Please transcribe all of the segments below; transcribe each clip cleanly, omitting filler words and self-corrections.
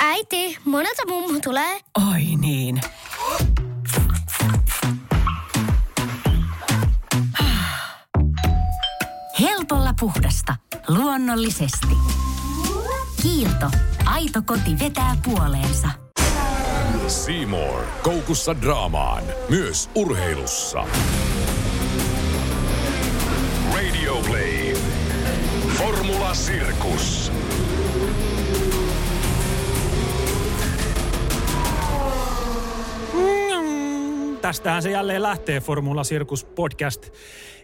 Äiti, monelta mummu tulee. Oi niin. Helpolla puhdasta. Luonnollisesti. Kiilto. Aito koti vetää puoleensa. C More. Koukussa draamaan. Myös urheilussa. Radio Play. Formula Sirkus. Tästähän se jälleen lähtee Formula Sirkus podcast.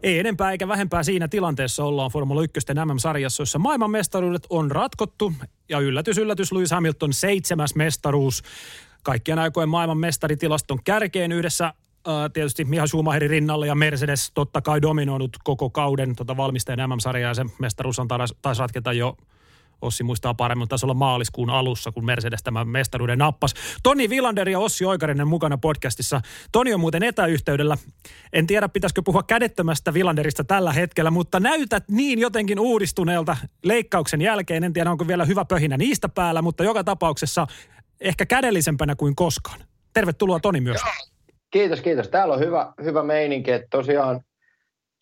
Ei enempää eikä vähempää siinä tilanteessa ollaan Formula 1 MM-sarjassa, jossa maailmanmestaruudet on ratkottu. Ja yllätys, yllätys, Lewis Hamilton 7. mestaruus. Kaikkien aikojen maailman mestaritilaston kärkeen yhdessä tietysti Michael Schumacherin rinnalla ja Mercedes totta kai dominoinut koko kauden valmistajan MM-sarjaa. Ja se mestaruus on taisi ratketa jo, Ossi muistaa paremmin, taisi olla maaliskuun alussa, kun Mercedes tämän mestaruuden nappasi. Toni Vilander ja Ossi Oikarinen mukana podcastissa. Toni on muuten etäyhteydellä. En tiedä, pitäisikö puhua kädettömästä Vilanderista tällä hetkellä, mutta näytät niin jotenkin uudistuneelta leikkauksen jälkeen. En tiedä, onko vielä hyvä pöhinä niistä päällä, mutta joka tapauksessa ehkä kädellisempänä kuin koskaan. Tervetuloa Toni myös. Kiitos, kiitos. Täällä on hyvä meininki, että tosiaan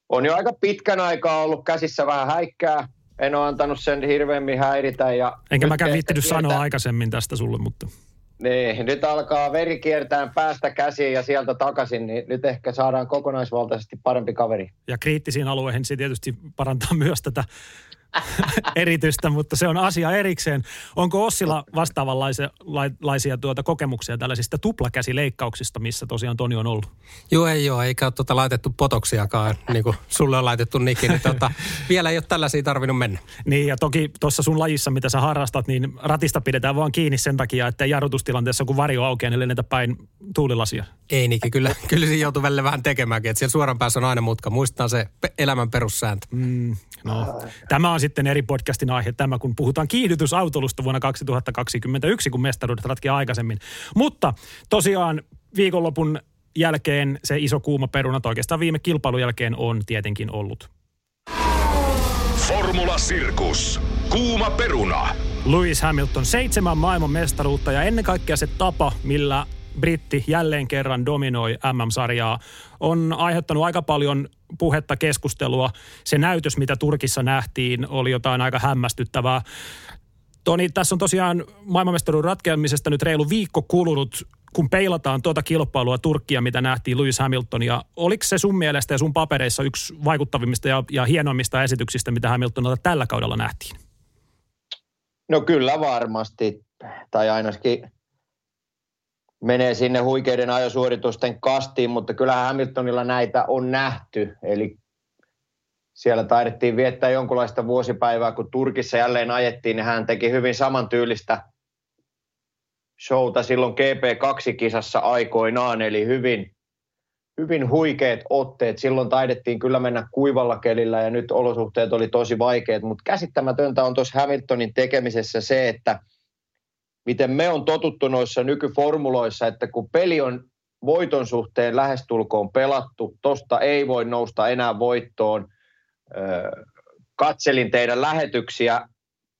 on jo aika pitkän aikaa ollut käsissä vähän häikkää. En ole antanut sen hirveämmin häiritä. Ja enkä mäkään viittinyt sanoa aikaisemmin tästä sulle, mutta... Niin, nyt alkaa veri kiertään päästä käsiin ja sieltä takaisin, niin nyt ehkä saadaan kokonaisvaltaisesti parempi kaveri. Ja kriittisiin alueihin se tietysti parantaa myös tätä eritystä, mutta se on asia erikseen. Onko Ossilla vastaavanlaisia kokemuksia tällaisista tuplakäsileikkauksista, missä tosiaan Toni on ollut? Joo, ei ole, eikä ole laitettu botoksiakaan, niin kuin sulle on laitettu nikin. Niin vielä ei ole tällaisia tarvinnut mennä. Niin, ja toki tuossa sun lajissa, mitä sä harrastat, niin ratista pidetään vaan kiinni sen takia, että jarrutustilanteessa, kun varjo aukeaa, niin lennetä päin tuulilasia. Ei niinkin, kyllä siinä joutuu välillä vähän tekemäänkin, että siellä suoran päässä on aina mutka. Muistetaan se elämän perussääntö. No, tämä on sitten eri podcastin aihe tämä, kun puhutaan kiihdytysautoilusta vuonna 2021, kun mestaruudet ratkeaa aikaisemmin. Mutta tosiaan viikonlopun jälkeen se iso kuuma peruna, oikeastaan viime kilpailun jälkeen on tietenkin ollut. Formula Sirkus. Kuuma peruna. Lewis Hamilton 7 maailman mestaruutta ja ennen kaikkea se tapa, millä britti jälleen kerran dominoi MM-sarjaa. On aiheuttanut aika paljon puhetta, keskustelua. Se näytös, mitä Turkissa nähtiin, oli jotain aika hämmästyttävää. Toni, tässä on tosiaan maailmanmestaruuden ratkeamisesta nyt reilu viikko kulunut, kun peilataan tuota kilpailua Turkkia, mitä nähtiin Lewis Hamiltonia. Oliko se sun mielestä ja sun papereissa yksi vaikuttavimmista ja hienoimmista esityksistä, mitä Hamiltonilta tällä kaudella nähtiin? No kyllä varmasti, tai ainakin... Menee sinne huikeiden ajosuoritusten kastiin, mutta kyllähän Hamiltonilla näitä on nähty. Eli siellä taidettiin viettää jonkunlaista vuosipäivää, kun Turkissa jälleen ajettiin, niin hän teki hyvin samantyylistä showta silloin GP2-kisassa aikoinaan. Eli hyvin huikeat otteet. Silloin taidettiin kyllä mennä kuivalla kelillä ja nyt olosuhteet oli tosi vaikeat. Mutta käsittämätöntä on tuossa Hamiltonin tekemisessä se, että miten me on totuttu noissa nykyformuloissa, että kun peli on voiton suhteen lähestulkoon pelattu, tosta ei voi nousta enää voittoon. Katselin teidän lähetyksiä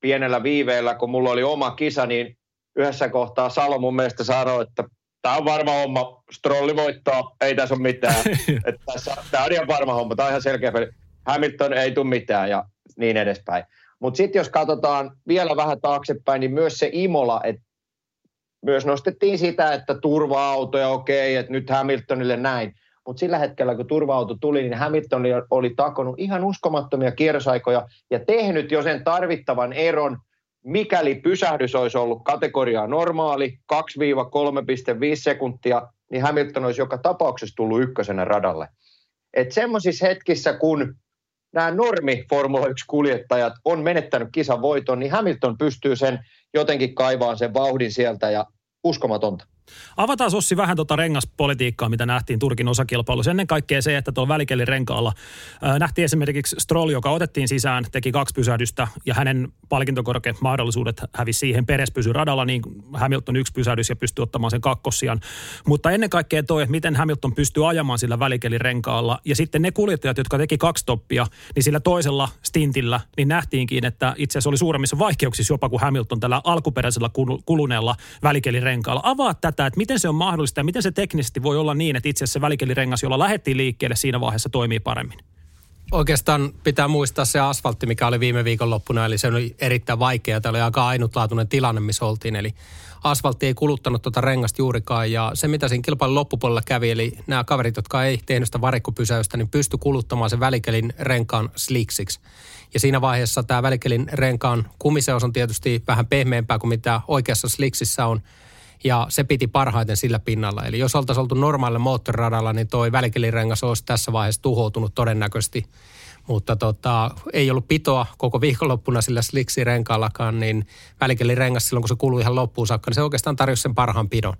pienellä viiveellä, kun mulla oli oma kisa, niin yhdessä kohtaa Salo mun mielestä sanoi, että tämä on varma homma, Strolli voittaa, ei tässä ole mitään. Tämä on ihan varma homma, tämä on ihan selkeä peli. Hamilton ei tule mitään ja niin edespäin. Mutta sitten jos katsotaan vielä vähän taaksepäin, niin myös se Imola, että myös nostettiin sitä, että turva-autoja, okei, että nyt Hamiltonille näin. Mutta sillä hetkellä, kun turva-auto tuli, niin Hamilton oli takonut ihan uskomattomia kierrosaikoja ja tehnyt jo sen tarvittavan eron, mikäli pysähdys olisi ollut kategoriaa normaali, 2-3,5 sekuntia, niin Hamilton olisi joka tapauksessa tullut ykkösenä radalle. Että semmoisissa hetkissä, kun nämä normiformula 1-kuljettajat on menettänyt kisan voiton, niin Hamilton pystyy sen jotenkin kaivaan sen vauhdin sieltä ja uskomatonta. Avataan Ossi vähän rengaspolitiikkaa, mitä nähtiin Turkin osakilpailussa. Ennen kaikkea se, että tuolla välikelin renkaalla nähtiin esimerkiksi Stroll, joka otettiin sisään, teki 2 pysähdystä ja hänen palkintokorkeat mahdollisuudet hävisi siihen. Perez pysyi radalla, niin Hamilton yksi pysähdys ja pystyi ottamaan sen kakkossijan. Mutta ennen kaikkea toi, että miten Hamilton pystyy ajamaan sillä välikelirenkaalla. Ja sitten ne kuljettajat, jotka teki kaksi toppia, niin sillä toisella stintillä, niin nähtiinkin, että itse asiassa oli suuremmissa vaikeuksissa jopa kuin Hamilton tällä alkuperäisellä kuluneella välikelirenkaalla. Avaa tätä, että miten se on mahdollista ja miten se teknisesti voi olla niin, että itse asiassa se välikelirengas, jolla lähdettiin liikkeelle siinä vaiheessa, toimii paremmin. Oikeastaan pitää muistaa se asfaltti, mikä oli viime viikonloppuna, eli se oli erittäin vaikea. Tämä oli aika ainutlaatuinen tilanne, missä oltiin, eli asfaltti ei kuluttanut tuota rengasta juurikaan, ja se mitä siinä kilpailun loppupuolella kävi, eli nämä kaverit, jotka ei tehnyt sitä varikkopysäystä, niin pystyi kuluttamaan sen välikelin renkaan sliksiksi. Ja siinä vaiheessa tämä välikelin renkaan kumiseos on tietysti vähän pehmeämpää kuin mitä oikeassa sliksissä on, ja se piti parhaiten sillä pinnalla. Eli jos oltaisiin oltu normaalilla moottoriradalla, niin toi välikelirengas olisi tässä vaiheessa tuhoutunut todennäköisesti. Mutta ei ollut pitoa koko viikonloppuna sillä sliksi-renkaallakaan, niin välikelirengas silloin, kun se kului ihan loppuun saakka, niin se oikeastaan tarjosi sen parhaan pidon.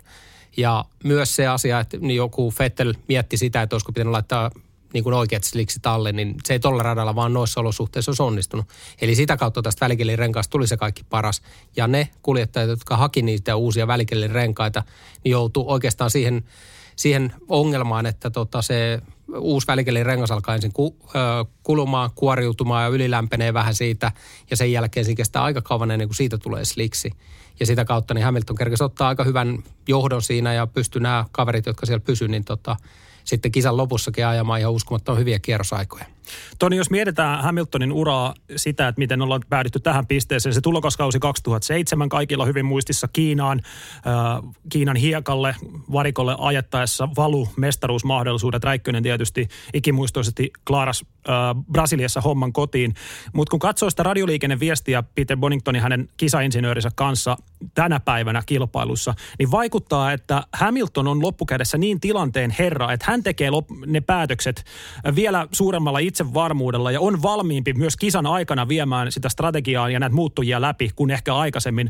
Ja myös se asia, että joku Vettel mietti sitä, että olisiko pitänyt laittaa niin kuin oikeat sliksi talle, niin se ei tuolla radalla, vaan noissa olosuhteissa olisi onnistunut. Eli sitä kautta tästä välikelirenkaasta tuli se kaikki paras. Ja ne kuljettajat, jotka haki niitä uusia välikelirenkaita, niin joutui oikeastaan siihen ongelmaan, että se uusi välikelirengas alkaa ensin kulumaan, kuoriutumaan ja ylilämpenee vähän siitä. Ja sen jälkeen siinä kestää aika kauan ennen kuin siitä tulee sliksi. Ja sitä kautta niin Hamilton kerkesi ottaa aika hyvän johdon siinä ja pystyi nämä kaverit, jotka siellä pysyivät, niin sitten kisan lopussakin ajamaan ihan uskomattoman hyviä kierrosaikoja. Toni, jos mietitään Hamiltonin uraa sitä, että miten ollaan päädytty tähän pisteeseen. Se tulokaskausi 2007 kaikilla hyvin muistissa Kiinaan, Kiinan hiekalle, varikolle ajettaessa valu mestaruusmahdollisuudet. Räikkönen tietysti ikimuistoisesti klaaras Brasiliassa homman kotiin. Mutta kun katsoo sitä radioliikenneviestiä Peter Bonningtonin hänen kisainsinöörinsä kanssa tänä päivänä kilpailussa, niin vaikuttaa, että Hamilton on loppukädessä niin tilanteen herra, että hän tekee ne päätökset vielä suuremmalla itsevarmuudella ja on valmiimpi myös kisan aikana viemään sitä strategiaa ja näitä muuttujia läpi kuin ehkä aikaisemmin.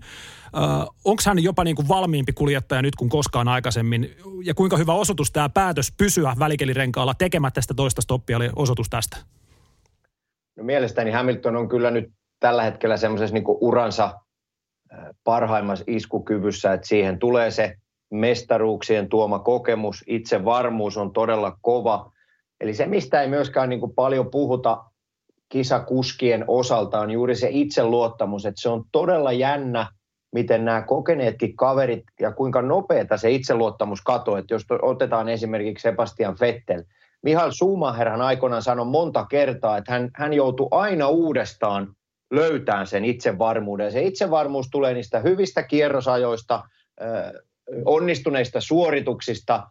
Onko hän jopa niin kuin valmiimpi kuljettaja nyt kuin koskaan aikaisemmin? Ja kuinka hyvä osoitus tämä päätös pysyä välikelirenkaalla tekemättä sitä toista stoppia oli osoitus tästä? No mielestäni Hamilton on kyllä nyt tällä hetkellä semmoisessa niin kuin uransa parhaimmassa iskukyvyssä, että siihen tulee se mestaruuksien tuoma kokemus, itsevarmuus on todella kova. Eli se, mistä ei myöskään niin kuin paljon puhuta kisakuskien osalta, on juuri se itseluottamus, että se on todella jännä, miten nämä kokeneetkin kaverit ja kuinka nopeata se itseluottamus katoaa. Jos otetaan esimerkiksi Sebastian Vettel. Michael Schumacher hän aikoinaan sanoi monta kertaa, että hän joutui aina uudestaan löytämään sen itsevarmuuden. Ja se itsevarmuus tulee niistä hyvistä kierrosajoista, onnistuneista suorituksista.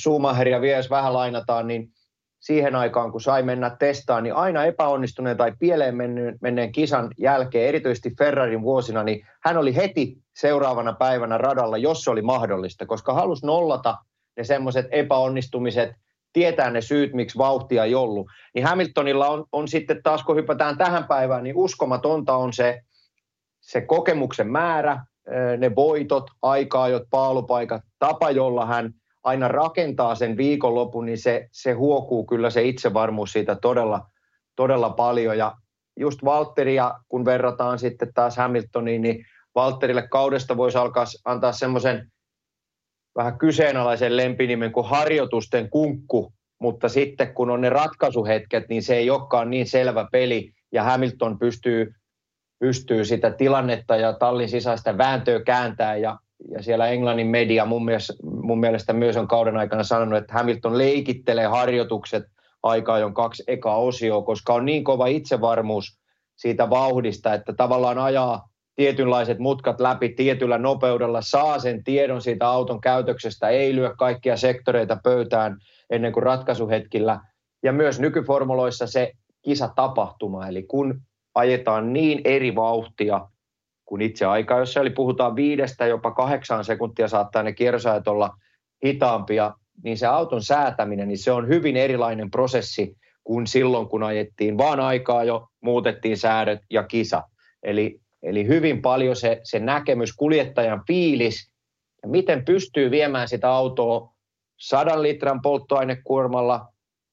Schumacheria vielä, jos vähän lainataan, niin siihen aikaan, kun sai mennä testaan, niin aina epäonnistuneen tai pieleen menneen kisan jälkeen, erityisesti Ferrarin vuosina, niin hän oli heti seuraavana päivänä radalla, jos se oli mahdollista, koska halusi nollata ne semmoiset epäonnistumiset, tietää ne syyt, miksi vauhtia ei ollut. Niin Hamiltonilla on sitten taas, kun hypätään tähän päivään, niin uskomatonta on se kokemuksen määrä, ne voitot, aika-ajot, paalupaikat, tapa, jolla hän aina rakentaa sen viikonlopun, niin se huokuu kyllä se itsevarmuus siitä todella, todella paljon. Ja just Valtteria, kun verrataan sitten taas Hamiltoniin, niin Valtterille kaudesta voisi alkaa antaa semmoisen vähän kyseenalaisen lempinimen kuin harjoitusten kunkku, mutta sitten kun on ne ratkaisuhetket, niin se ei olekaan niin selvä peli, ja Hamilton pystyy sitä tilannetta ja tallin sisäistä vääntöä kääntää, ja siellä Englannin media mun mielestä myös on kauden aikana sanonut, että Hamilton leikittelee harjoitukset aikaan on kaksi ekaa osioa, koska on niin kova itsevarmuus siitä vauhdista, että tavallaan ajaa tietynlaiset mutkat läpi tietyllä nopeudella, saa sen tiedon siitä auton käytöksestä, ei lyö kaikkia sektoreita pöytään ennen kuin ratkaisuhetkillä. Ja myös nykyformuloissa se kisatapahtuma, eli kun ajetaan niin eri vauhtia kun itse aikaa, jossa eli puhutaan 5-8 sekuntia, saattaa ne kierrosajat olla hitaampia, niin se auton säätäminen, niin se on hyvin erilainen prosessi kuin silloin, kun ajettiin vaan aikaa jo, muutettiin säädöt ja kisa. Eli hyvin paljon se näkemys, kuljettajan fiilis, ja miten pystyy viemään sitä autoa 100 litran polttoainekuormalla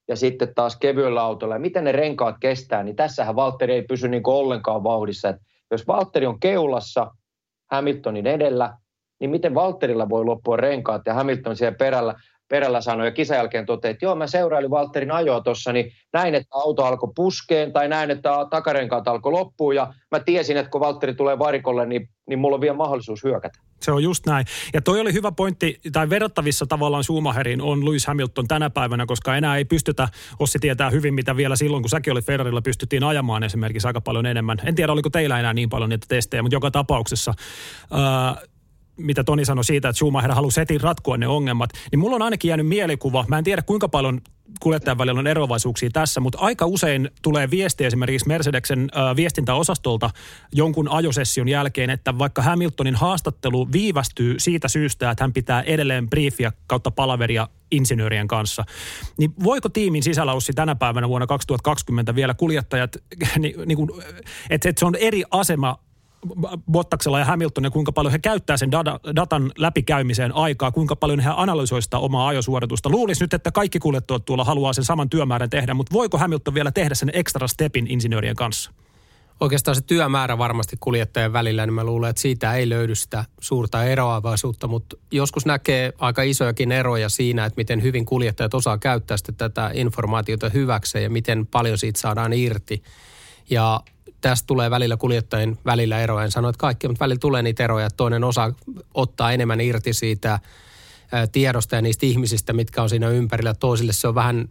ja sitten taas kevyellä autolla. Ja miten ne renkaat kestää, niin tässähän Valtteri ei pysy niin kuin ollenkaan vauhdissa. Et jos Valtteri on keulassa Hamiltonin edellä, niin miten Valtterilla voi loppua renkaat ja Hamilton siellä perällä sanoi ja kisan jälkeen toteaa, että joo, mä seurailin Valtterin ajoa tuossa, niin näin, että auto alkoi puskeen tai näin, että takarenkaat alkoi loppuun ja mä tiesin, että kun Valtteri tulee varikolle, niin mulla on vielä mahdollisuus hyökätä. Se on just näin. Ja toi oli hyvä pointti, tai verrattavissa tavallaan Schumacherin on Lewis Hamilton tänä päivänä, koska enää ei pystytä, Ossi tietää hyvin, mitä vielä silloin, kun säkin olit Ferrarilla, pystyttiin ajamaan esimerkiksi aika paljon enemmän. En tiedä, oliko teillä enää niin paljon niitä testejä, mutta joka tapauksessa... mitä Toni sanoi siitä, että Schumacher halusi heti ratkoa ne ongelmat, niin mulla on ainakin jäänyt mielikuva, mä en tiedä kuinka paljon kuljettajan välillä on eroavaisuuksia tässä, mutta aika usein tulee viesti esimerkiksi Mercedesen viestintäosastolta jonkun ajosession jälkeen, että vaikka Hamiltonin haastattelu viivästyy siitä syystä, että hän pitää edelleen briefiä kautta palaveria insinöörien kanssa, niin voiko tiimin sisällä Ossi tänä päivänä vuonna 2020 vielä kuljettajat, että se on eri asema Bottaksella ja Hamilton ja kuinka paljon he käyttää sen datan läpikäymiseen aikaa, kuinka paljon he analysoivat sitä omaa ajosuoritusta. Luulisi nyt, että kaikki kuljettajat tuolla haluaa sen saman työmäärän tehdä, mutta voiko Hamilton vielä tehdä sen extra stepin insinöörien kanssa? Oikeastaan se työmäärä varmasti kuljettajien välillä, niin mä luulen, että siitä ei löydy sitä suurta eroavaisuutta, mutta joskus näkee aika isojakin eroja siinä, että miten hyvin kuljettajat osaa käyttää sitä tätä informaatiota hyväkseen ja miten paljon siitä saadaan irti. Ja tästä tulee välillä kuljettajien välillä eroja. En sano, että kaikki, mutta välillä tulee niitä eroja. Toinen osa ottaa enemmän irti siitä tiedosta ja niistä ihmisistä, mitkä on siinä ympärillä. Toisille se on vähän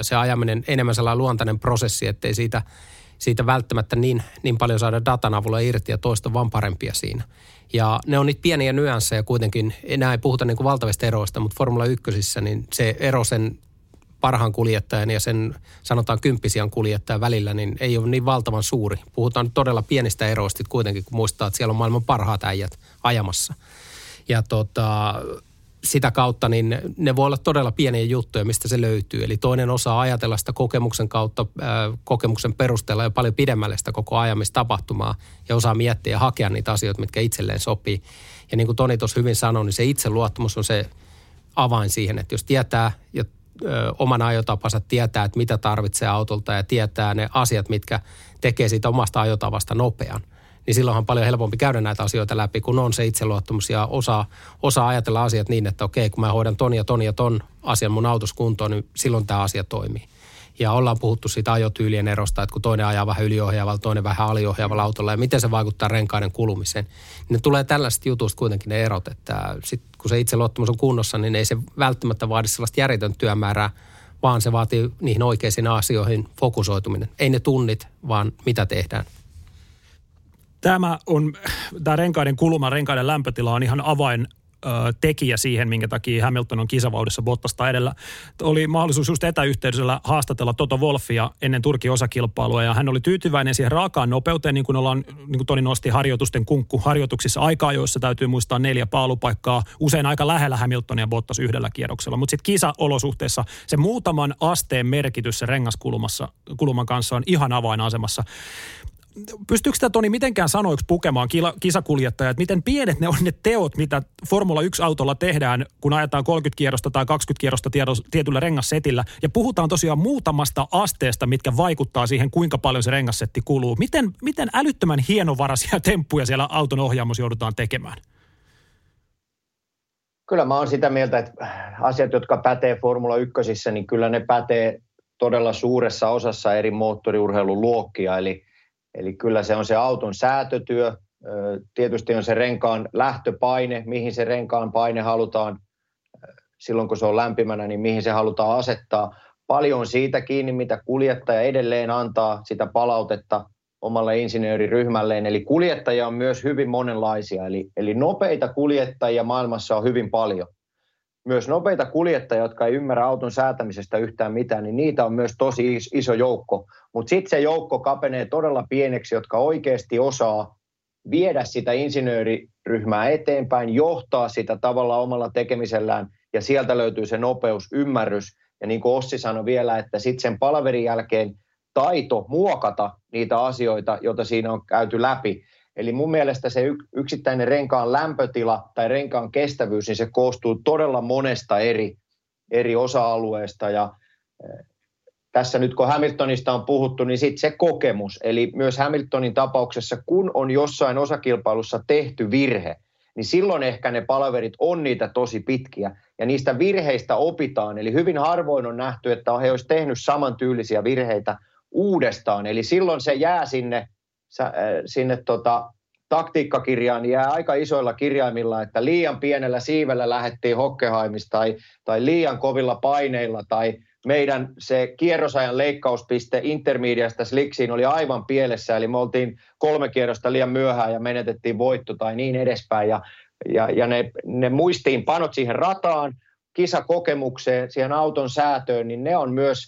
se ajaminen enemmän sellainen luontainen prosessi, ettei siitä välttämättä niin paljon saada datan avulla irti ja toista on vaan parempia siinä. Ja ne on niitä pieniä nyansseja kuitenkin. Enää ei puhuta niin kuin valtavista eroista, mutta Formula 1:ssä niin se ero sen parhaan kuljettajan ja sen sanotaan kymppisijan kuljettajan välillä, niin ei ole niin valtavan suuri. Puhutaan todella pienistä eroista kuitenkin, kun muistaa, että siellä on maailman parhaat äijät ajamassa. Ja sitä kautta niin ne voi olla todella pieniä juttuja, mistä se löytyy. Eli toinen osaa ajatella sitä kokemuksen kautta, kokemuksen perusteella ja paljon pidemmälle sitä koko ajamistapahtumaa ja osaa miettiä ja hakea niitä asioita, mitkä itselleen sopii. Ja niin kuin Toni tuossa hyvin sanoi, niin se itseluottamus on se avain siihen, että jos tietää ja oman ajotapansa tietää, että mitä tarvitsee autolta ja tietää ne asiat, mitkä tekee siitä omasta ajotavasta nopean. Niin silloin on paljon helpompi käydä näitä asioita läpi, kun on se itseluottamus ja osaa ajatella asiat niin, että okei, kun mä hoidan ton asian mun autossa kuntoon, niin silloin tämä asia toimii. Ja ollaan puhuttu siitä ajotyylien erosta, että kun toinen ajaa vähän yliohjaavalla, toinen vähän aliohjaavalla autolla ja miten se vaikuttaa renkaiden kulumiseen. Ne tulee tällaisista jutuista kuitenkin ne erot, että sit kun se itseluottamus on kunnossa, niin ei se välttämättä vaadi sellaista järjetön työmäärää, vaan se vaatii niihin oikeisiin asioihin fokusoituminen. Ei ne tunnit, vaan mitä tehdään. Tämä renkaiden kuluma, renkaiden lämpötila on ihan avain tekijä siihen, minkä takia Hamilton on kisavauhdissa Bottasta edellä. Oli mahdollisuus just etäyhteydellä haastatella Toto Wolffia ennen Turkin osakilpailua, ja hän oli tyytyväinen siihen raakaan nopeuteen, niin kuin ollaan, niin kuin Toni nosti harjoitusten kunkkuharjoituksissa aikaa, joissa täytyy muistaa 4 paalupaikkaa, usein aika lähellä Hamiltonia ja Bottas yhdellä kierroksella. Mutta sitten kisaolosuhteessa se muutaman asteen merkitys se rengaskuluman kanssa on ihan avainasemassa. Pystyykö sitä, Toni, mitenkään sanoiksi pukemaan kisakuljettajat, että miten pienet ne on ne teot, mitä Formula 1-autolla tehdään, kun ajetaan 30 kierrosta tai 20 kierrosta tietyllä rengassetillä, ja puhutaan tosiaan muutamasta asteesta, mitkä vaikuttaa siihen, kuinka paljon se rengassetti kuluu. Miten älyttömän hienovaraisia temppuja siellä auton ohjaamossa joudutaan tekemään? Kyllä mä oon sitä mieltä, että asiat, jotka pätee Formula 1:ssä, niin kyllä ne pätee todella suuressa osassa eri moottoriurheiluluokkia, Eli kyllä se on se auton säätötyö, tietysti on se renkaan lähtöpaine, mihin se renkaan paine halutaan, silloin kun se on lämpimänä, niin mihin se halutaan asettaa. Paljon siitä kiinni, mitä kuljettaja edelleen antaa sitä palautetta omalle insinööriryhmälleen. Eli kuljettajia on myös hyvin monenlaisia, eli nopeita kuljettajia maailmassa on hyvin paljon. Myös nopeita kuljettajia, jotka ei ymmärrä auton säätämisestä yhtään mitään, niin niitä on myös tosi iso joukko. Mutta sitten se joukko kapenee todella pieneksi, jotka oikeasti osaa viedä sitä insinööriryhmää eteenpäin, johtaa sitä tavallaan omalla tekemisellään, ja sieltä löytyy se nopeus, ymmärrys. Ja niin kuin Ossi sanoi vielä, että sitten sen palaverin jälkeen taito muokata niitä asioita, joita siinä on käyty läpi. Eli mun mielestä se yksittäinen renkaan lämpötila tai renkaan kestävyys, niin se koostuu todella monesta eri osa-alueesta. Ja tässä nyt kun Hamiltonista on puhuttu, niin sitten se kokemus. Eli myös Hamiltonin tapauksessa, kun on jossain osakilpailussa tehty virhe, niin silloin ehkä ne palaverit on niitä tosi pitkiä. Ja niistä virheistä opitaan. Eli hyvin harvoin on nähty, että he olisi tehnyt samantyylisiä virheitä uudestaan. Eli silloin se jää sinne taktiikkakirjaan, niin jää aika isoilla kirjaimilla, että liian pienellä siivellä lähdettiin Hockenheimissa tai liian kovilla paineilla tai meidän se kierrosajan leikkauspiste intermediasta slicksiin oli aivan pielessä, eli me oltiin 3 kierrosta liian myöhään ja menetettiin voitto tai niin edespäin. Ja ne muistiinpanot siihen rataan, kisakokemukseen, siihen auton säätöön, niin ne on myös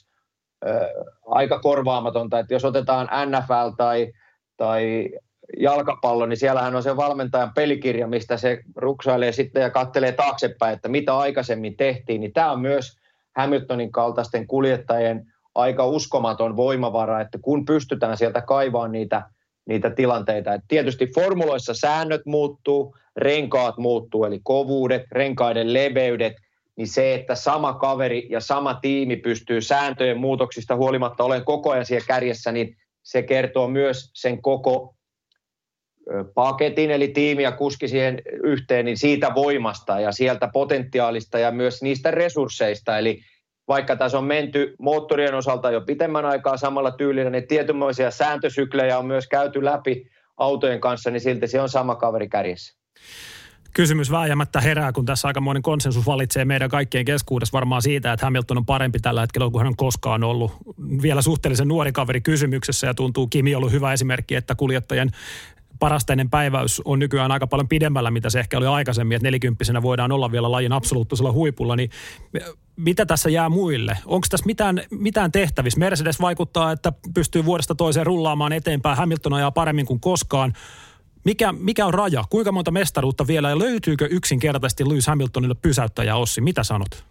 aika korvaamatonta. Että jos otetaan NFL tai jalkapallo, niin siellähän on se valmentajan pelikirja, mistä se ruksailee sitten ja katselee taaksepäin, että mitä aikaisemmin tehtiin, niin tämä on myös Hamiltonin kaltaisten kuljettajien aika uskomaton voimavara, että kun pystytään sieltä kaivaan niitä tilanteita. Et tietysti formuloissa säännöt muuttuu, renkaat muuttuu, eli kovuudet, renkaiden leveydet, niin se, että sama kaveri ja sama tiimi pystyy sääntöjen muutoksista huolimatta olemaan koko ajan siellä kärjessä, niin se kertoo myös sen koko paketin, eli tiimi ja kuski siihen yhteen, niin siitä voimasta ja sieltä potentiaalista ja myös niistä resursseista. Eli vaikka tässä on menty moottorien osalta jo pitemmän aikaa samalla tyylillä, niin tietynlaisia sääntösyklejä on myös käyty läpi autojen kanssa, niin silti se on sama kaveri kärjessä. Kysymys vääjäämättä herää, kun tässä aikamoinen konsensus valitsee meidän kaikkien keskuudessa varmaan siitä, että Hamilton on parempi tällä hetkellä kuin hän on koskaan ollut. Vielä suhteellisen nuori kaveri kysymyksessä ja tuntuu Kimi ollut hyvä esimerkki, että kuljettajien parasteinen päiväys on nykyään aika paljon pidemmällä, mitä se ehkä oli aikaisemmin, että 40-vuotiaana voidaan olla vielä lajin absoluuttisella huipulla, niin mitä tässä jää muille? Onko tässä mitään tehtävissä? Mercedes vaikuttaa, että pystyy vuodesta toiseen rullaamaan eteenpäin, Hamilton ajaa paremmin kuin koskaan. Mikä on raja? Kuinka monta mestaruutta vielä ja löytyykö yksinkertaisesti Lewis Hamiltonille pysäyttäjä, Ossi? Mitä sanot?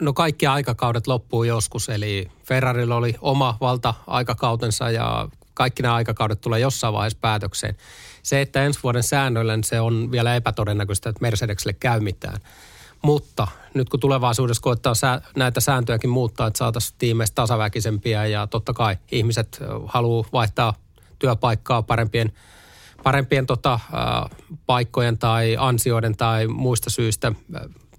No kaikki aikakaudet loppuu joskus, eli Ferrarilla oli oma valta-aikakautensa ja kaikki nämä aikakaudet tulee jossain vaiheessa päätökseen. Se, että ensi vuoden säännöillä niin se on vielä epätodennäköistä, että Mercedesille käy mitään. Mutta nyt kun tulevaisuudessa koettaa näitä sääntöjäkin muuttaa, että saataisiin tiimeistä tasaväkisempiä ja totta kai ihmiset haluaa vaihtaa työpaikkaa parempien paikkojen tai ansioiden tai muista syistä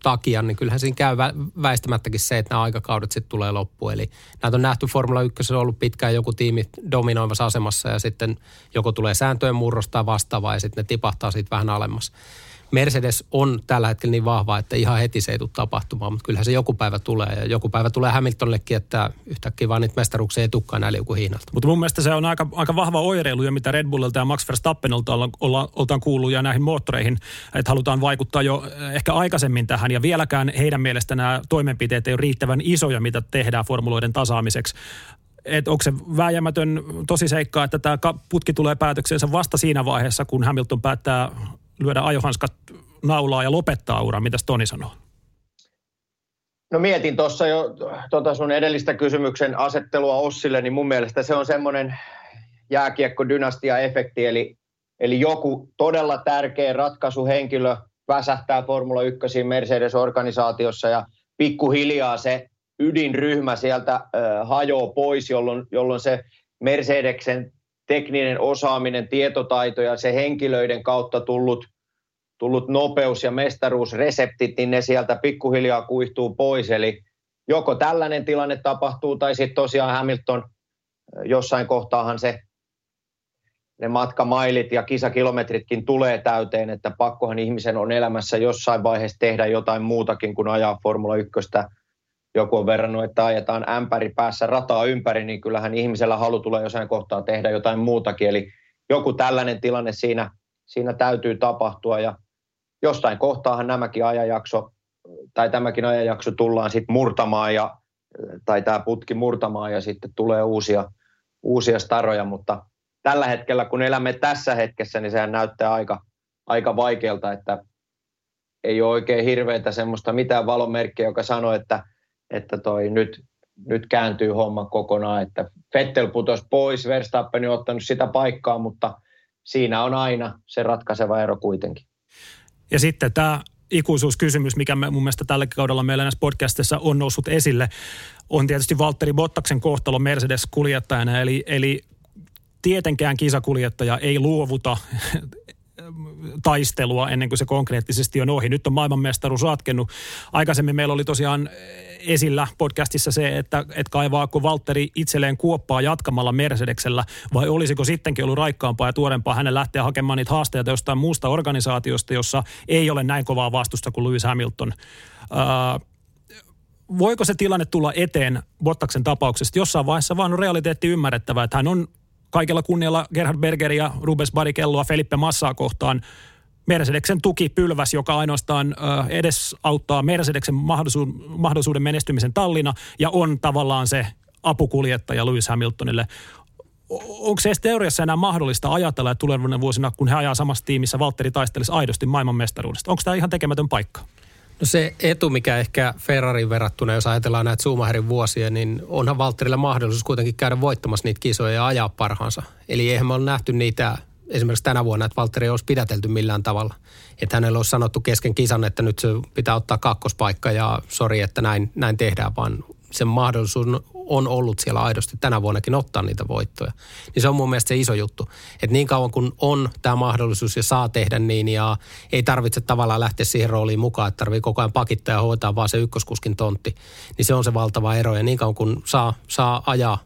takia, niin kyllähän siinä käy väistämättäkin se, että nämä aikakaudet sitten tulee loppuun. Eli näitä on nähty Formula 1, on ollut pitkään joku tiimi dominoivassa asemassa ja sitten joko tulee sääntöjen murrosta vastaavaa ja sitten ne tipahtaa siitä vähän alemmas. Mercedes on tällä hetkellä niin vahva, että ihan heti se ei tule tapahtumaan, mutta kyllähän se joku päivä tulee. Ja joku päivä tulee Hamiltonillekin, että yhtäkkiä vaan niitä mestaruuksia ei tulekaan näin liukuhiinalta. Mutta mun mielestä se on aika vahva oireilu jo, mitä Red Bullilta ja Max Verstappenilta ollaan kuullut ja näihin moottoreihin, että halutaan vaikuttaa jo ehkä aikaisemmin tähän. Ja vieläkään heidän mielestä nämä toimenpiteet ei ole riittävän isoja, mitä tehdään formuloiden tasaamiseksi. Että onko se vääjäämätön tosiseikka, että tämä putki tulee päätöksensä vasta siinä vaiheessa, kun Hamilton päättää lyödä ajohanskat naulaa ja lopettaa uraa. Mitäs Toni sanoo? No mietin tuossa jo sun edellistä kysymyksen asettelua Ossille, niin mun mielestä se on semmoinen jääkiekkodynastia-efekti, eli joku todella tärkeä ratkaisuhenkilö väsähtää Formula 1 Mercedes-organisaatiossa ja pikkuhiljaa se ydinryhmä sieltä hajoaa pois, jolloin se Mercedesen tekninen osaaminen, tietotaito ja se henkilöiden kautta tullut nopeus ja mestaruusreseptit, niin ne sieltä pikkuhiljaa kuihtuu pois. Eli joko tällainen tilanne tapahtuu, tai sitten tosiaan Hamilton jossain kohtaahan ne matkamailit ja kisakilometritkin tulee täyteen, että pakkohan ihmisen on elämässä jossain vaiheessa tehdä jotain muutakin kuin ajaa Formula 1:stä. Joku on verrannut, että ajetaan ämpäri päässä rataa ympäri, niin kyllähän ihmisellä halu tulee jossain kohtaa tehdä jotain muutakin. Eli joku tällainen tilanne siinä täytyy tapahtua ja jostain kohtaahan tämäkin ajanjakso tullaan sitten murtamaan tai tämä putki murtamaan ja sitten tulee uusia staroja. Mutta tällä hetkellä, kun elämme tässä hetkessä, niin sehän näyttää aika vaikealta, että ei ole oikein hirveätä semmoista mitään valomerkkiä, joka sanoo, että nyt kääntyy homma kokonaan, että Vettel putosi pois, Verstappen on ottanut sitä paikkaa, mutta siinä on aina se ratkaiseva ero kuitenkin. Ja sitten tämä ikuisuuskysymys, mikä mun mielestä tällä kaudella meillä näissä podcastissa on noussut esille, on tietysti Valtteri Bottaksen kohtalo Mercedes-kuljettajana. Eli tietenkään kisakuljettaja ei luovuta taistelua ennen kuin se konkreettisesti on ohi. Nyt on maailmanmestaruus ratkennut. Aikaisemmin meillä oli tosiaan esillä podcastissa se, että kaivaako Valtteri itselleen kuoppaa jatkamalla Mercedeksellä, vai olisiko sittenkin ollut raikkaampaa ja tuorempaa hänen lähteä hakemaan niitä haasteita jostain muusta organisaatiosta, jossa ei ole näin kovaa vastusta kuin Lewis Hamilton. Voiko se tilanne tulla eteen Bottaksen tapauksesta? Jossain vaiheessa vaan on realiteetti ymmärrettävä, että hän on kaikella kunnialla Gerhard Bergeria, Rubens Barrichelloa, Felipe Massaa kohtaan Mercedeksen tukipylväs, joka ainoastaan edes auttaa Mercedeksen mahdollisuuden menestymisen tallina ja on tavallaan se apukuljettaja Lewis Hamiltonille. Onko se teoriassa enää mahdollista ajatella, että tulevina vuosina, kun he ajaa samassa tiimissä, Valtteri taistelisi aidosti maailmanmestaruudesta? Onko tämä ihan tekemätön paikka? No se etu, mikä ehkä Ferrarin verrattuna, jos ajatellaan näitä Schumacherin vuosia, niin onhan Valtterilla mahdollisuus kuitenkin käydä voittamassa niitä kisoja ja ajaa parhaansa. Eli eihän me ole nähty niitä esimerkiksi tänä vuonna, että Valtteri ei olisi pidätelty millään tavalla. Että hänellä olisi sanottu kesken kisan, että nyt se pitää ottaa kakkospaikka ja sori, että näin tehdään, vaan sen mahdollisuus on ollut siellä aidosti tänä vuonnakin ottaa niitä voittoja. Niin se on mun mielestä se iso juttu, että niin kauan kun on tämä mahdollisuus ja saa tehdä niin ja ei tarvitse tavallaan lähteä siihen rooliin mukaan, että tarvii koko ajan pakittaa ja hoitaa vaan se ykköskuskin tontti, niin se on se valtava ero ja niin kauan kun saa ajaa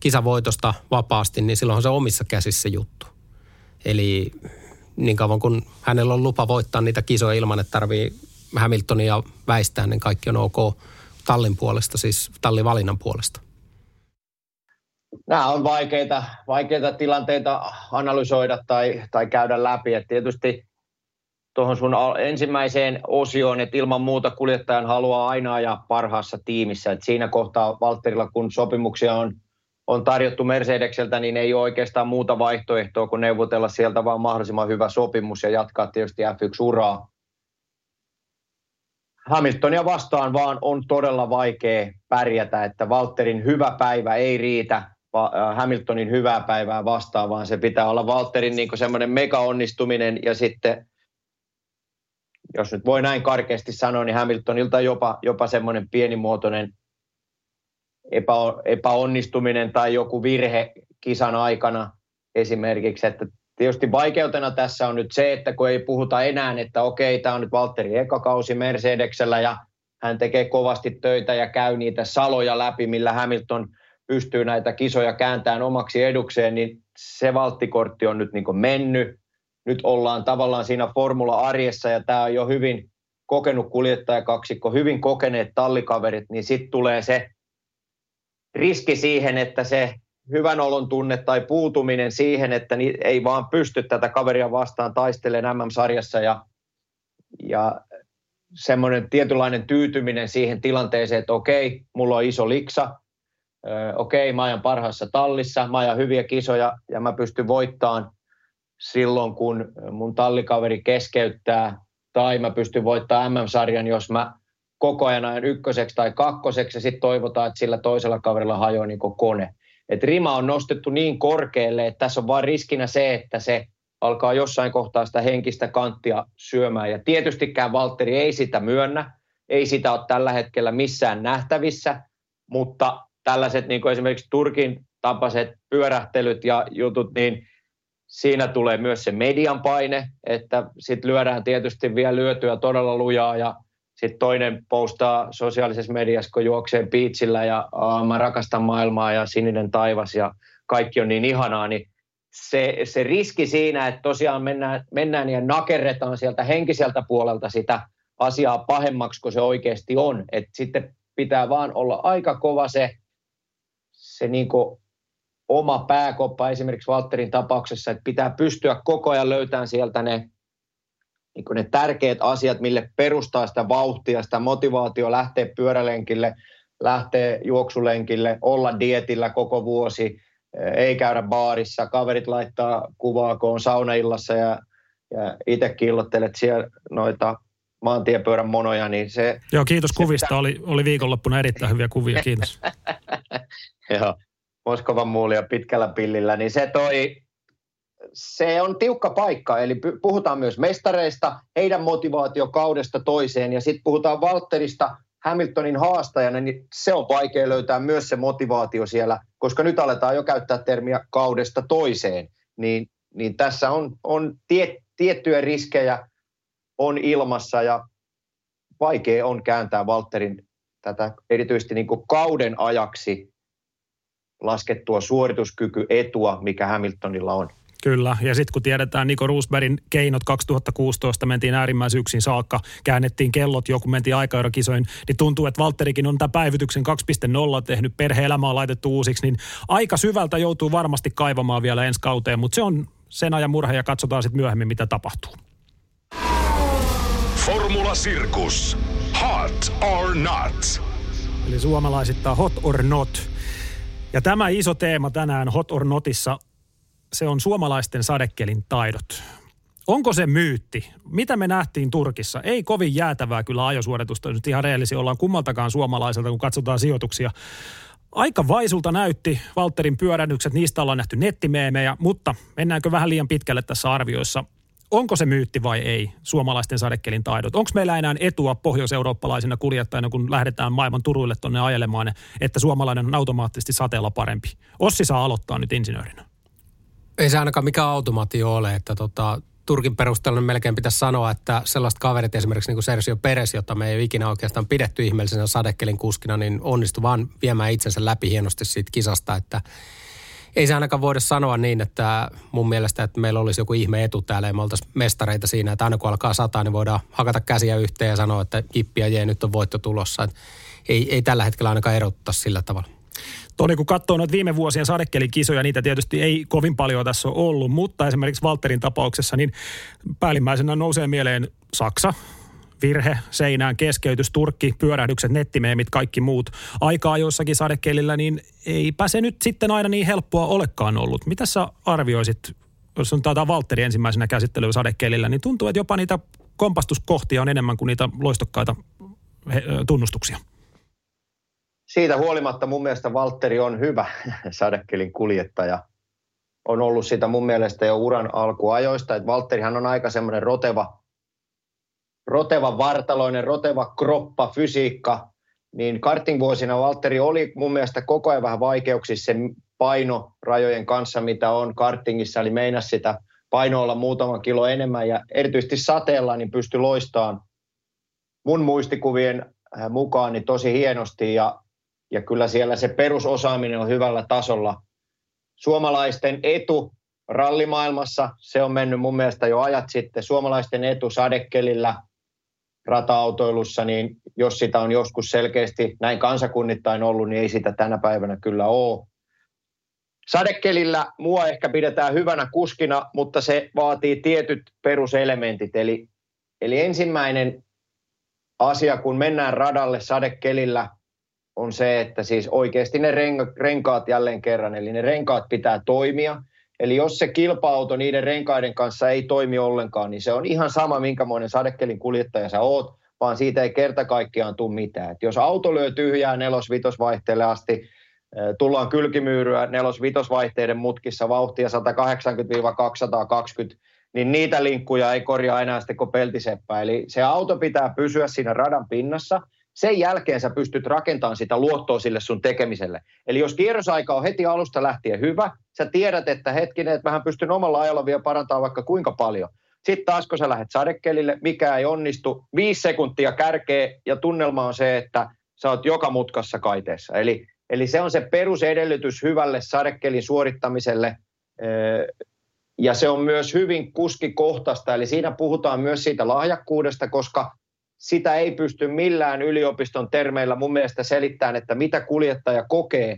kisavoitosta vapaasti, niin silloinhan se on omissa käsissä juttu. Eli niin kauan kun hänellä on lupa voittaa niitä kisoja ilman, että tarvii Hamiltonia väistää, niin kaikki on ok. Tallin puolesta, siis tallivalinnan puolesta? Nämä on vaikeita tilanteita analysoida tai käydä läpi. Et tietysti tuohon sun ensimmäiseen osioon, että ilman muuta kuljettajan haluaa aina ajaa parhaassa tiimissä. Et siinä kohtaa Valtterilla, kun sopimuksia on tarjottu Mercedekseltä, niin ei ole oikeastaan muuta vaihtoehtoa kuin neuvotella sieltä vaan mahdollisimman hyvä sopimus ja jatkaa tietysti F1-uraa. Hamiltonia vastaan vaan on todella vaikea pärjätä, että Valtterin hyvä päivä ei riitä Hamiltonin hyvää päivää vastaan, vaan se pitää olla Valtterin niin kuin semmoinen megaonnistuminen ja sitten, jos nyt voi näin karkeasti sanoa, niin Hamiltonilta jopa semmoinen pienimuotoinen epäonnistuminen tai joku virhe kisan aikana esimerkiksi, että tietysti vaikeutena tässä on nyt se, että kun ei puhuta enää, että okei, tämä on nyt Valtterin eka kausi Mercedeksellä ja hän tekee kovasti töitä ja käy niitä saloja läpi, millä Hamilton pystyy näitä kisoja kääntämään omaksi edukseen, niin se valttikortti on nyt niin kuin mennyt. Nyt ollaan tavallaan siinä formula-arjessa ja tämä on jo hyvin kokenut kuljettajakaksikko, hyvin kokeneet tallikaverit, niin sitten tulee se riski siihen, että se hyvän olon tunne tai puutuminen siihen, että ei vaan pysty tätä kaveria vastaan taistelemaan MM-sarjassa ja semmoinen tietynlainen tyytyminen siihen tilanteeseen, että okei, mulla on iso liksa, okei, mä ajan parhaassa tallissa, mä ajan hyviä kisoja ja mä pystyn voittamaan silloin, kun mun tallikaveri keskeyttää tai mä pystyn voittamaan MM-sarjan, jos mä koko ajan ajan ykköseksi tai kakkoseksi ja sitten toivotaan, että sillä toisella kaverilla hajoaa niin kuin kone. Että rima on nostettu niin korkealle, että tässä on vaan riskinä se, että se alkaa jossain kohtaa sitä henkistä kanttia syömään. Ja tietystikään Valtteri ei sitä myönnä, ei sitä ole tällä hetkellä missään nähtävissä, mutta tällaiset niin kuin esimerkiksi Turkin tapaiset pyörähtelyt ja jutut, niin siinä tulee myös se median paine, että sitten lyödään tietysti vielä lyötyä todella lujaa ja sitten toinen postaa sosiaalisessa mediassa, kun juoksee biitsillä ja mä rakastan maailmaa ja sininen taivas ja kaikki on niin ihanaa, niin se riski siinä, että tosiaan mennään ja nakerretaan sieltä henkiseltä puolelta sitä asiaa pahemmaksi, kuin se oikeasti on. Et sitten pitää vaan olla aika kova se niinku oma pääkoppa esimerkiksi Valtterin tapauksessa, että pitää pystyä koko ajan löytämään sieltä ne tärkeät asiat, mille perustaa sitä vauhtia, sitä motivaatio lähteä pyörälenkille, lähteä juoksulenkille, olla dietillä koko vuosi, ei käydä baarissa, kaverit laittaa kuvaa, kun on saunaillassa ja itsekin illottelet siellä noita maantiepyörän monoja. Niin se, joo, kiitos se, kuvista. Oli viikonloppuna erittäin hyviä kuvia, kiitos. Joo, Moskovan muulia pitkällä pillillä, niin se toi se on tiukka paikka, eli puhutaan myös mestareista, heidän motivaatiokaudesta toiseen, ja sitten puhutaan Valtterista Hamiltonin haastajana, niin se on vaikea löytää myös se motivaatio siellä, koska nyt aletaan jo käyttää termiä kaudesta toiseen, niin tässä on tiettyjä riskejä on ilmassa, ja vaikea on kääntää Valtterin tätä erityisesti niin kuin kauden ajaksi laskettua suorituskykyetua, mikä Hamiltonilla on. Kyllä, ja sitten kun tiedetään Nico Rosbergin keinot 2016, mentiin äärimmäisyyksiin saakka, käännettiin kellot jo, kun mentiin aikaerokisoihin, niin tuntuu, että Valtterikin on tämän päivityksen 2.0 tehnyt, perhe-elämää laitettu uusiksi, niin aika syvältä joutuu varmasti kaivamaan vielä ensi kauteen, mutta se on sen ajan murhe, ja katsotaan sitten myöhemmin, mitä tapahtuu. Formula Sirkus. Hot or not. Eli suomalaisittain hot or not. Ja tämä iso teema tänään Hot or Notissa, se on suomalaisten sadekelin taidot. Onko se myytti? Mitä me nähtiin Turkissa? Ei kovin jäätävää kyllä ajosuoritusta. Nyt ihan rehellisiä ollaan kummaltakaan suomalaiselta, kun katsotaan sijoituksia. Aika vaisulta näytti Valtterin pyörähdykset, niistä ollaan nähty nettimeemejä, mutta mennäänkö vähän liian pitkälle tässä arvioissa? Onko se myytti vai ei, suomalaisten sadekelin taidot? Onko meillä enää etua pohjoiseurooppalaisina kuljettajina, kun lähdetään maailman turuille tuonne ajelemaan, että suomalainen on automaattisesti sateella parempi? Ossi saa aloittaa nyt insinöörinä. Ei se ainakaan mikään automaatio ole, että Turkin perusteella melkein pitäisi sanoa, että sellaiset kaverit esimerkiksi niin kuin Sergio Perez, jota me ei ole ikinä oikeastaan pidetty ihmeellisenä sadekelin kuskina, niin onnistui vaan viemään itsensä läpi hienosti siitä kisasta, että ei se ainakaan voida sanoa niin, että mun mielestä, että meillä olisi joku ihme etu täällä ja me oltaisiin mestareita siinä, että aina kun alkaa sataa, niin voidaan hakata käsiä yhteen ja sanoa, että jippi ja jee, nyt on voitto tulossa. Ei tällä hetkellä ainakaan erottaa sillä tavalla. Toni, kun katsoo noita viime vuosien sadekelikisoja, niitä tietysti ei kovin paljon tässä ole ollut, mutta esimerkiksi Valtterin tapauksessa niin päällimmäisenä nousee mieleen Saksa. Virhe, seinään, keskeytys, Turkki, pyörähdykset, nettimeemit, kaikki muut. Aikaa joissakin sadekelillä, niin eipä se nyt sitten aina niin helppoa olekaan ollut. Mitä sä arvioisit, jos on taitaa Valtteri ensimmäisenä käsittelyä sadekelillä, niin tuntuu, että jopa niitä kompastuskohtia on enemmän kuin niitä loistokkaita tunnustuksia. Siitä huolimatta mun mielestä Valtteri on hyvä sadekelin kuljettaja. On ollut sitä mun mielestä jo uran alkuajoista, että Valtterihan on aika semmoinen roteva vartaloinen, roteva kroppa, fysiikka, niin karting-vuosina Valtteri oli mun mielestä koko ajan vähän vaikeuksissa sen painorajojen kanssa, mitä on kartingissa, eli meinasi sitä painoa olla muutaman kilo enemmän, ja erityisesti sateella niin pystyi loistamaan mun muistikuvien mukaan niin tosi hienosti, ja kyllä siellä se perusosaaminen on hyvällä tasolla. Suomalaisten etu rallimaailmassa, se on mennyt mun mielestä jo ajat sitten, suomalaisten etu sadekelillä, rata-autoilussa, niin jos sitä on joskus selkeästi näin kansakunnittain ollut, niin ei sitä tänä päivänä kyllä ole. Sadekelillä mua ehkä pidetään hyvänä kuskina, mutta se vaatii tietyt peruselementit. Eli ensimmäinen asia, kun mennään radalle sadekelillä, on se, että siis oikeasti ne renkaat jälleen kerran, eli ne renkaat pitää toimia. Eli jos se kilpa-auto niiden renkaiden kanssa ei toimi ollenkaan, niin se on ihan sama, minkämoinen sadekelin kuljettaja sä oot, vaan siitä ei kerta kaikkiaan tule mitään. Et jos auto lyö tyhjää 4-5-vaihteelle asti, tullaan kylkimyyryä 4-5-vaihteiden mutkissa vauhtia 180-220, niin niitä linkkuja ei korjaa enää sitten kuin peltiseppä. Eli se auto pitää pysyä siinä radan pinnassa. Sen jälkeen sä pystyt rakentamaan sitä luottoa sille sun tekemiselle. Eli jos kierrosaika on heti alusta lähtien hyvä, sä tiedät, että hetkinen, että mähän pystyn omalla ajalla vielä parantamaan vaikka kuinka paljon. Sitten taas, kun sä lähdet sadekelille, mikä ei onnistu, 5 sekuntia kärkee ja tunnelma on se, että sä oot joka mutkassa kaiteessa. Eli se on se perusedellytys hyvälle sadekelin suorittamiselle, ja se on myös hyvin kuskikohtaista, eli siinä puhutaan myös siitä lahjakkuudesta, koska sitä ei pysty millään yliopiston termeillä mun mielestä selittämään, että mitä kuljettaja kokee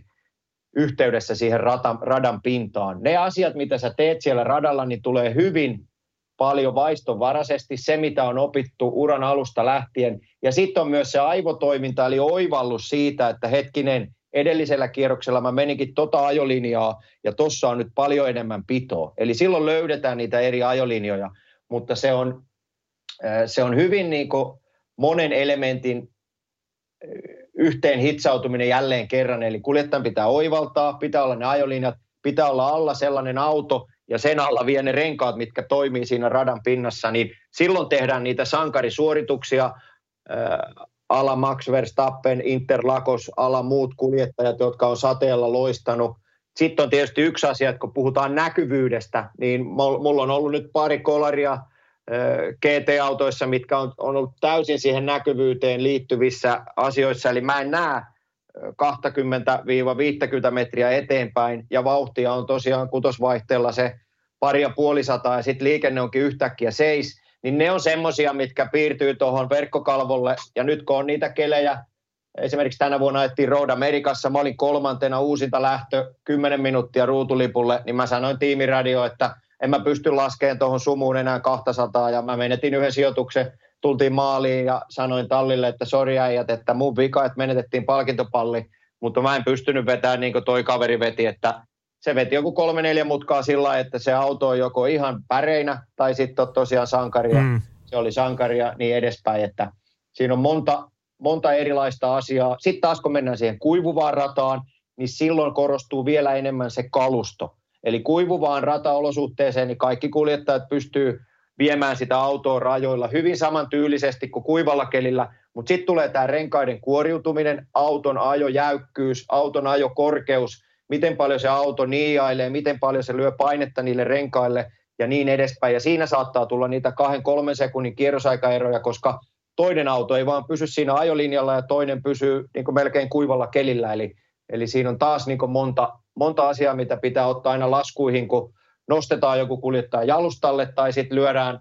yhteydessä siihen radan pintaan. Ne asiat, mitä sä teet siellä radalla, niin tulee hyvin paljon vaistonvaraisesti se, mitä on opittu uran alusta lähtien. Ja sitten on myös se aivotoiminta, eli oivallus siitä, että hetkinen, edellisellä kierroksella mä menikin tota ajolinjaa, ja tossa on nyt paljon enemmän pitoa. Eli silloin löydetään niitä eri ajolinjoja, mutta se on hyvin niin kuin monen elementin yhteen hitsautuminen jälleen kerran, eli kuljettajan pitää oivaltaa, pitää olla ne ajolinjat, pitää olla alla sellainen auto, ja sen alla vie ne renkaat, mitkä toimii siinä radan pinnassa, niin silloin tehdään niitä sankarisuorituksia, ala Max Verstappen, Interlagos, ala muut kuljettajat, jotka on sateella loistanut. Sitten on tietysti yksi asia, että kun puhutaan näkyvyydestä, niin mulla on ollut nyt pari kolaria GT-autoissa, mitkä on ollut täysin siihen näkyvyyteen liittyvissä asioissa, eli mä en näe 20-50 metriä eteenpäin, ja vauhtia on tosiaan kutosvaihteella se 250, ja sitten liikenne onkin yhtäkkiä seis, niin ne on semmoisia, mitkä piirtyy tuohon verkkokalvolle, ja nyt kun on niitä kelejä, esimerkiksi tänä vuonna ajettiin Road Amerikassa, mä olin 3. uusinta lähtö 10 minuuttia ruutulipulle, niin mä sanoin tiimiradio, että en mä pysty laskemaan tuohon sumuun enää 200, ja mä menetin yhden sijoituksen, tultiin maaliin ja sanoin tallille, että sori äijät, että mun vika, että menetettiin palkintopalli, mutta mä en pystynyt vetämään niin kuin toi kaveri veti, että se veti joku 3-4 mutkaa sillä, että se auto on joko ihan päreinä tai sitten on tosiaan sankaria, se oli sankaria niin edespäin, että siinä on monta erilaista asiaa. Sitten taas kun mennään siihen kuivuvaan rataan, niin silloin korostuu vielä enemmän se kalusto. Eli kuivuvaan rataolosuhteeseen niin kaikki kuljettajat pystyy viemään sitä autoa rajoilla hyvin samantyylisesti kuin kuivalla kelillä, mutta sitten tulee tämä renkaiden kuoriutuminen, auton ajojäykkyys, auton ajokorkeus, miten paljon se auto niiailee, miten paljon se lyö painetta niille renkaille ja niin edespäin. Ja siinä saattaa tulla niitä 2-3 sekunnin kierrosaikaeroja, koska toinen auto ei vaan pysy siinä ajolinjalla ja toinen pysyy niin kuin melkein kuivalla kelillä. Eli siinä on taas niin kuin monta asiaa, mitä pitää ottaa aina laskuihin, kun nostetaan joku kuljettaja jalustalle tai sitten lyödään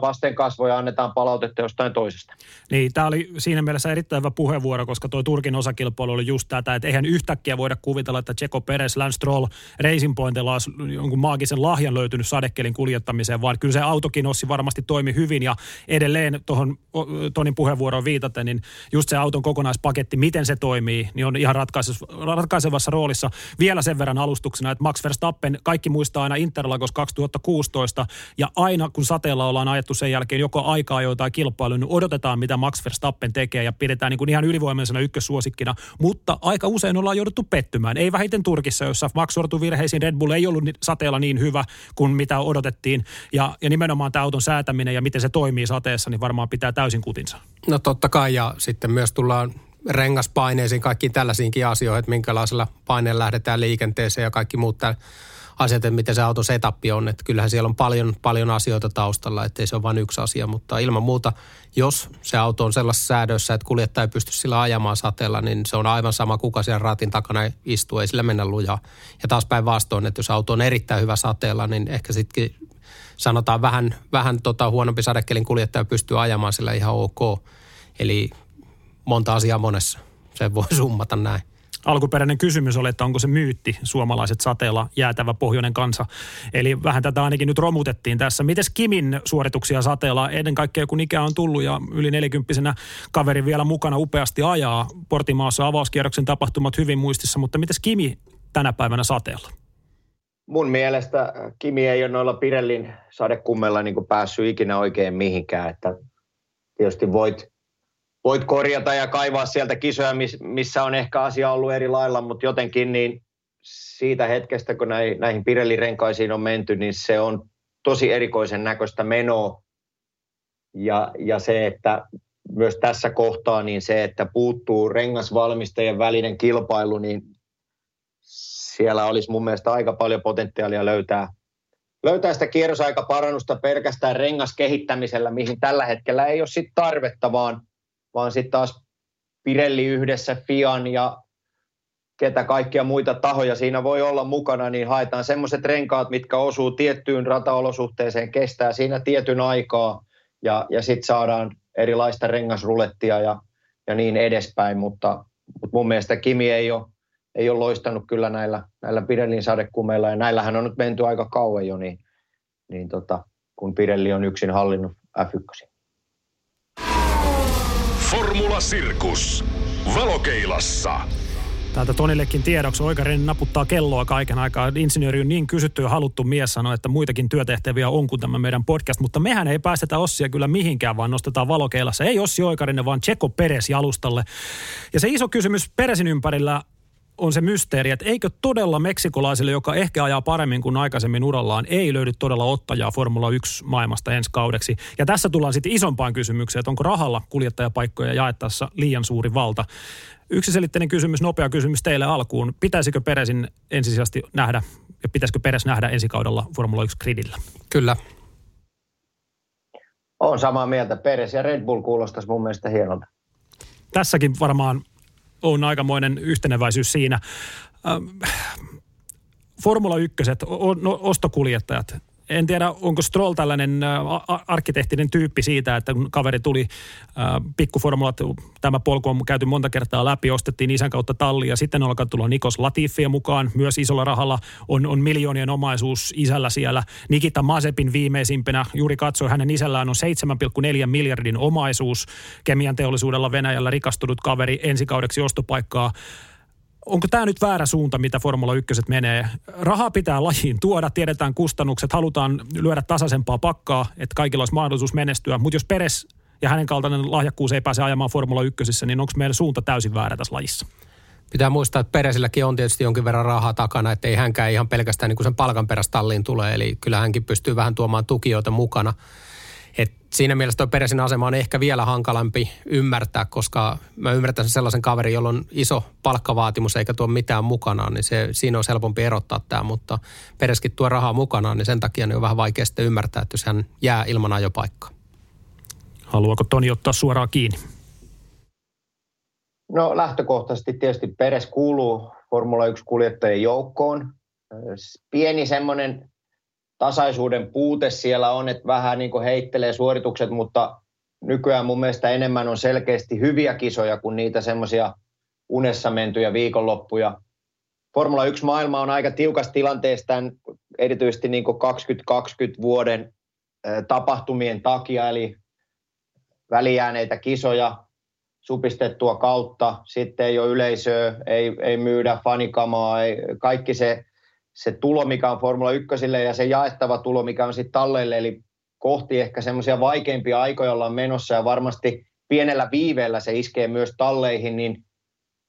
vasten kasvoja ja annetaan palautetta jostain toisesta. Niin, tämä oli siinä mielessä erittäin hyvä puheenvuoro, koska tuo Turkin osakilpailu oli just tätä, että eihän yhtäkkiä voida kuvitella, että Checo Perez, Lance Stroll, Racing Pointilla olisi jonkun maagisen lahjan löytynyt sadekelin kuljettamiseen, vaan kyllä se autokin Ossi varmasti toimi hyvin ja edelleen tuohon Tonin puheenvuoroon viitaten, niin just se auton kokonaispaketti, miten se toimii, niin on ihan ratkaisevassa roolissa. Vielä sen verran alustuksena, että Max Verstappen, kaikki muistaa aina Interlagos 2016 ja aina kun sateella ollaan ajettu sen jälkeen joko aikaa joitain kilpailuja, niin odotetaan, mitä Max Verstappen tekee ja pidetään niin kuin ihan ylivoimaisena ykkössuosikkina, mutta aika usein ollaan jouduttu pettymään. Ei vähiten Turkissa, jossa Max sortui virheisiin, Red Bull ei ollut sateella niin hyvä kuin mitä odotettiin ja nimenomaan tämä auton säätäminen ja miten se toimii sateessa, niin varmaan pitää täysin kutinsa. No totta kai ja sitten myös tullaan rengaspaineisiin, kaikkiin tällaisiinkin asioihin, että minkälaisella paineella lähdetään liikenteeseen ja kaikki muut täällä asiat, että miten se auton setappi on, että kyllähän siellä on paljon asioita taustalla, ettei se ole vain yksi asia, mutta ilman muuta, jos se auto on sellaisessa säädössä, että kuljettaja ei pysty sillä ajamaan sateella, niin se on aivan sama, kuka siellä ratin takana istuu, ei sillä mennä lujaa. Ja taas päinvastoin, että jos auto on erittäin hyvä sateella, niin ehkä sittenkin sanotaan vähän huonompi sadekelin kuljettaja pystyy ajamaan sillä ihan ok. Eli monta asiaa monessa, se voi summata näin. Alkuperäinen kysymys oli, että onko se myytti suomalaiset sateella jäätävä pohjoinen kansa. Eli vähän tätä ainakin nyt romutettiin tässä. Mites Kimin suorituksia sateella ennen kaikkea, kun ikää on tullut ja yli 40-vuotiaana kaveri vielä mukana upeasti ajaa? Portimaassa avauskierroksen tapahtumat hyvin muistissa, mutta mites Kimi tänä päivänä sateella? Mun mielestä Kimi ei ole noilla Pirellin sadekummeilla niin kuin päässyt ikinä oikein mihinkään. Että tietysti voit korjata ja kaivaa sieltä kisoja, missä on ehkä asia ollut eri lailla, mutta jotenkin niin siitä hetkestä, kun näihin Pirelli-renkaisiin on menty, niin se on tosi erikoisen näköistä menoa. Ja se, että myös tässä kohtaa, niin se, että puuttuu rengasvalmistajien välinen kilpailu, niin siellä olisi mun mielestä aika paljon potentiaalia löytää sitä kierrosaikaparannusta pelkästään rengaskehittämisellä, mihin tällä hetkellä ei ole sit tarvetta, vaan sitten taas Pirelli yhdessä FIAn ja ketä kaikkia muita tahoja siinä voi olla mukana, niin haetaan semmoiset renkaat, mitkä osuu tiettyyn rataolosuhteeseen, kestää siinä tietyn aikaa ja sitten saadaan erilaista rengasrulettia ja niin edespäin, mutta mun mielestä Kimi ei ole loistanut kyllä näillä Pirellin sadekumeilla ja näillähän on nyt menty aika kauan jo, niin kun Pirelli on yksin hallinnut F1. Formula Sirkus valokeilassa. Täältä Tonillekin tiedoksi Oikarinen naputtaa kelloa kaiken aikaa. Insinööri on niin kysytty ja haluttu mies sanoa, että muitakin työtehtäviä on kuin tämä meidän podcast. Mutta mehän ei päästetä Ossia kyllä mihinkään, vaan nostetaan valokeilassa. Ei Ossi Oikarinen, vaan Checo Perez jalustalle. Ja se iso kysymys Perezin ympärillä on se mysteeri, että eikö todella meksikolaisille, joka ehkä ajaa paremmin kuin aikaisemmin urallaan, ei löydy todella ottajaa Formula 1 maailmasta ensi kaudeksi. Ja tässä tullaan sitten isompaan kysymykseen, että onko rahalla kuljettajapaikkoja jaettaessa liian suuri valta. Yksiselitteinen kysymys, nopea kysymys teille alkuun. Pitäisikö Perezin ensisijaisesti nähdä, ja pitäisikö Perez nähdä ensi kaudella Formula 1 gridillä? Kyllä. Olen samaa mieltä. Perez ja Red Bull kuulostaisi mun mielestä hienolta. Tässäkin varmaan on aikamoinen yhteneväisyys siinä. Formula 1, ostokuljettajat. En tiedä, onko Stroll tällainen arkkitehtinen tyyppi siitä, että kun kaveri tuli pikkuformulat, tämä polku on käyty monta kertaa läpi, ostettiin isän kautta talli ja sitten alkaa tulla Nikos Latifia mukaan. Myös isolla rahalla on miljoonien omaisuus isällä siellä. Nikita Mazepin viimeisimpänä juuri katsoi, hänen isällään on 7,4 miljardin omaisuus. Kemian teollisuudella Venäjällä rikastunut kaveri ensi kaudeksi ostopaikkaa. Onko tämä nyt väärä suunta, mitä Formula 1 menee? Rahaa pitää lajiin tuoda, tiedetään kustannukset, halutaan lyödä tasaisempaa pakkaa, että kaikilla olisi mahdollisuus menestyä. Mutta jos Perez ja hänen kaltainen lahjakkuus ei pääse ajamaan Formula 1, niin onko meillä suunta täysin väärä tässä lajissa? Pitää muistaa, että Perezilläkin on tietysti jonkin verran rahaa takana, että ei hänkään ihan pelkästään niin kuin sen palkan perästä talliin tulee. Eli kyllä hänkin pystyy vähän tuomaan tukijoita mukana. Et siinä mielessä tuo Perezin asema on ehkä vielä hankalampi ymmärtää, koska mä ymmärtän sellaisen kaverin, jolla on iso palkkavaatimus eikä tuo mitään mukanaan, niin siinä on helpompi erottaa tämä, mutta Perezkin tuo rahaa mukanaan, niin sen takia niin on vähän vaikea sitten ymmärtää, että jos hän jää ilman ajopaikkaa. Haluaako Toni ottaa suoraan kiinni? No lähtökohtaisesti tietysti Perez kuuluu Formula 1-kuljettajien joukkoon. Pieni semmoinen tasaisuuden puute siellä on, että vähän niin kuin heittelee suoritukset, mutta nykyään mun mielestä enemmän on selkeästi hyviä kisoja kuin niitä semmoisia unessa mentyjä viikonloppuja. Formula 1-maailma on aika tiukassa tilanteessa tämän erityisesti niin kuin 2020 vuoden tapahtumien takia, eli välijääneitä kisoja, supistettua kautta, sitten ei ole yleisöä, ei myydä fanikamaa, kaikki se tulo, mikä on Formula 1:lle ja se jaettava tulo, mikä on sitten talleille, eli kohti ehkä semmoisia vaikeimpia aikoja ollaan menossa ja varmasti pienellä viiveellä se iskee myös talleihin, niin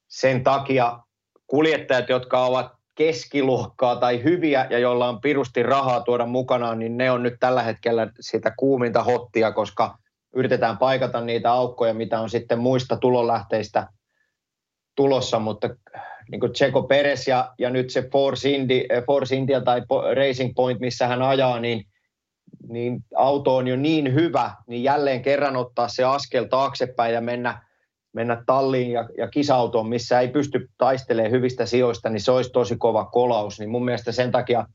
sen takia kuljettajat, jotka ovat keskiluokkaa tai hyviä ja joilla on pirusti rahaa tuoda mukanaan, niin ne on nyt tällä hetkellä sitä kuuminta hottia, koska yritetään paikata niitä aukkoja, mitä on sitten muista tulonlähteistä tulossa, mutta niin kuin Checo Perez ja nyt se Force India tai Racing Point, missä hän ajaa, niin auto on jo niin hyvä, niin jälleen kerran ottaa se askel taaksepäin ja mennä talliin ja kisautoon, missä ei pysty taistelemaan hyvistä sijoista, niin se olisi tosi kova kolaus. Niin mun mielestä sen takia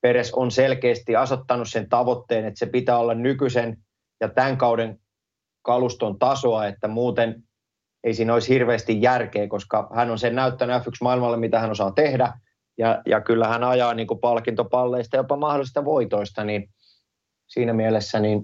Perez on selkeästi asettanut sen tavoitteen, että se pitää olla nykyisen ja tämän kauden kaluston tasoa, että muuten ei siinä olisi hirveästi järkeä, koska hän on sen näyttänyt F1-maailmalle, mitä hän osaa tehdä. Ja kyllä hän ajaa niin kuin palkintopalleista, jopa mahdollisista voitoista. Niin siinä mielessä niin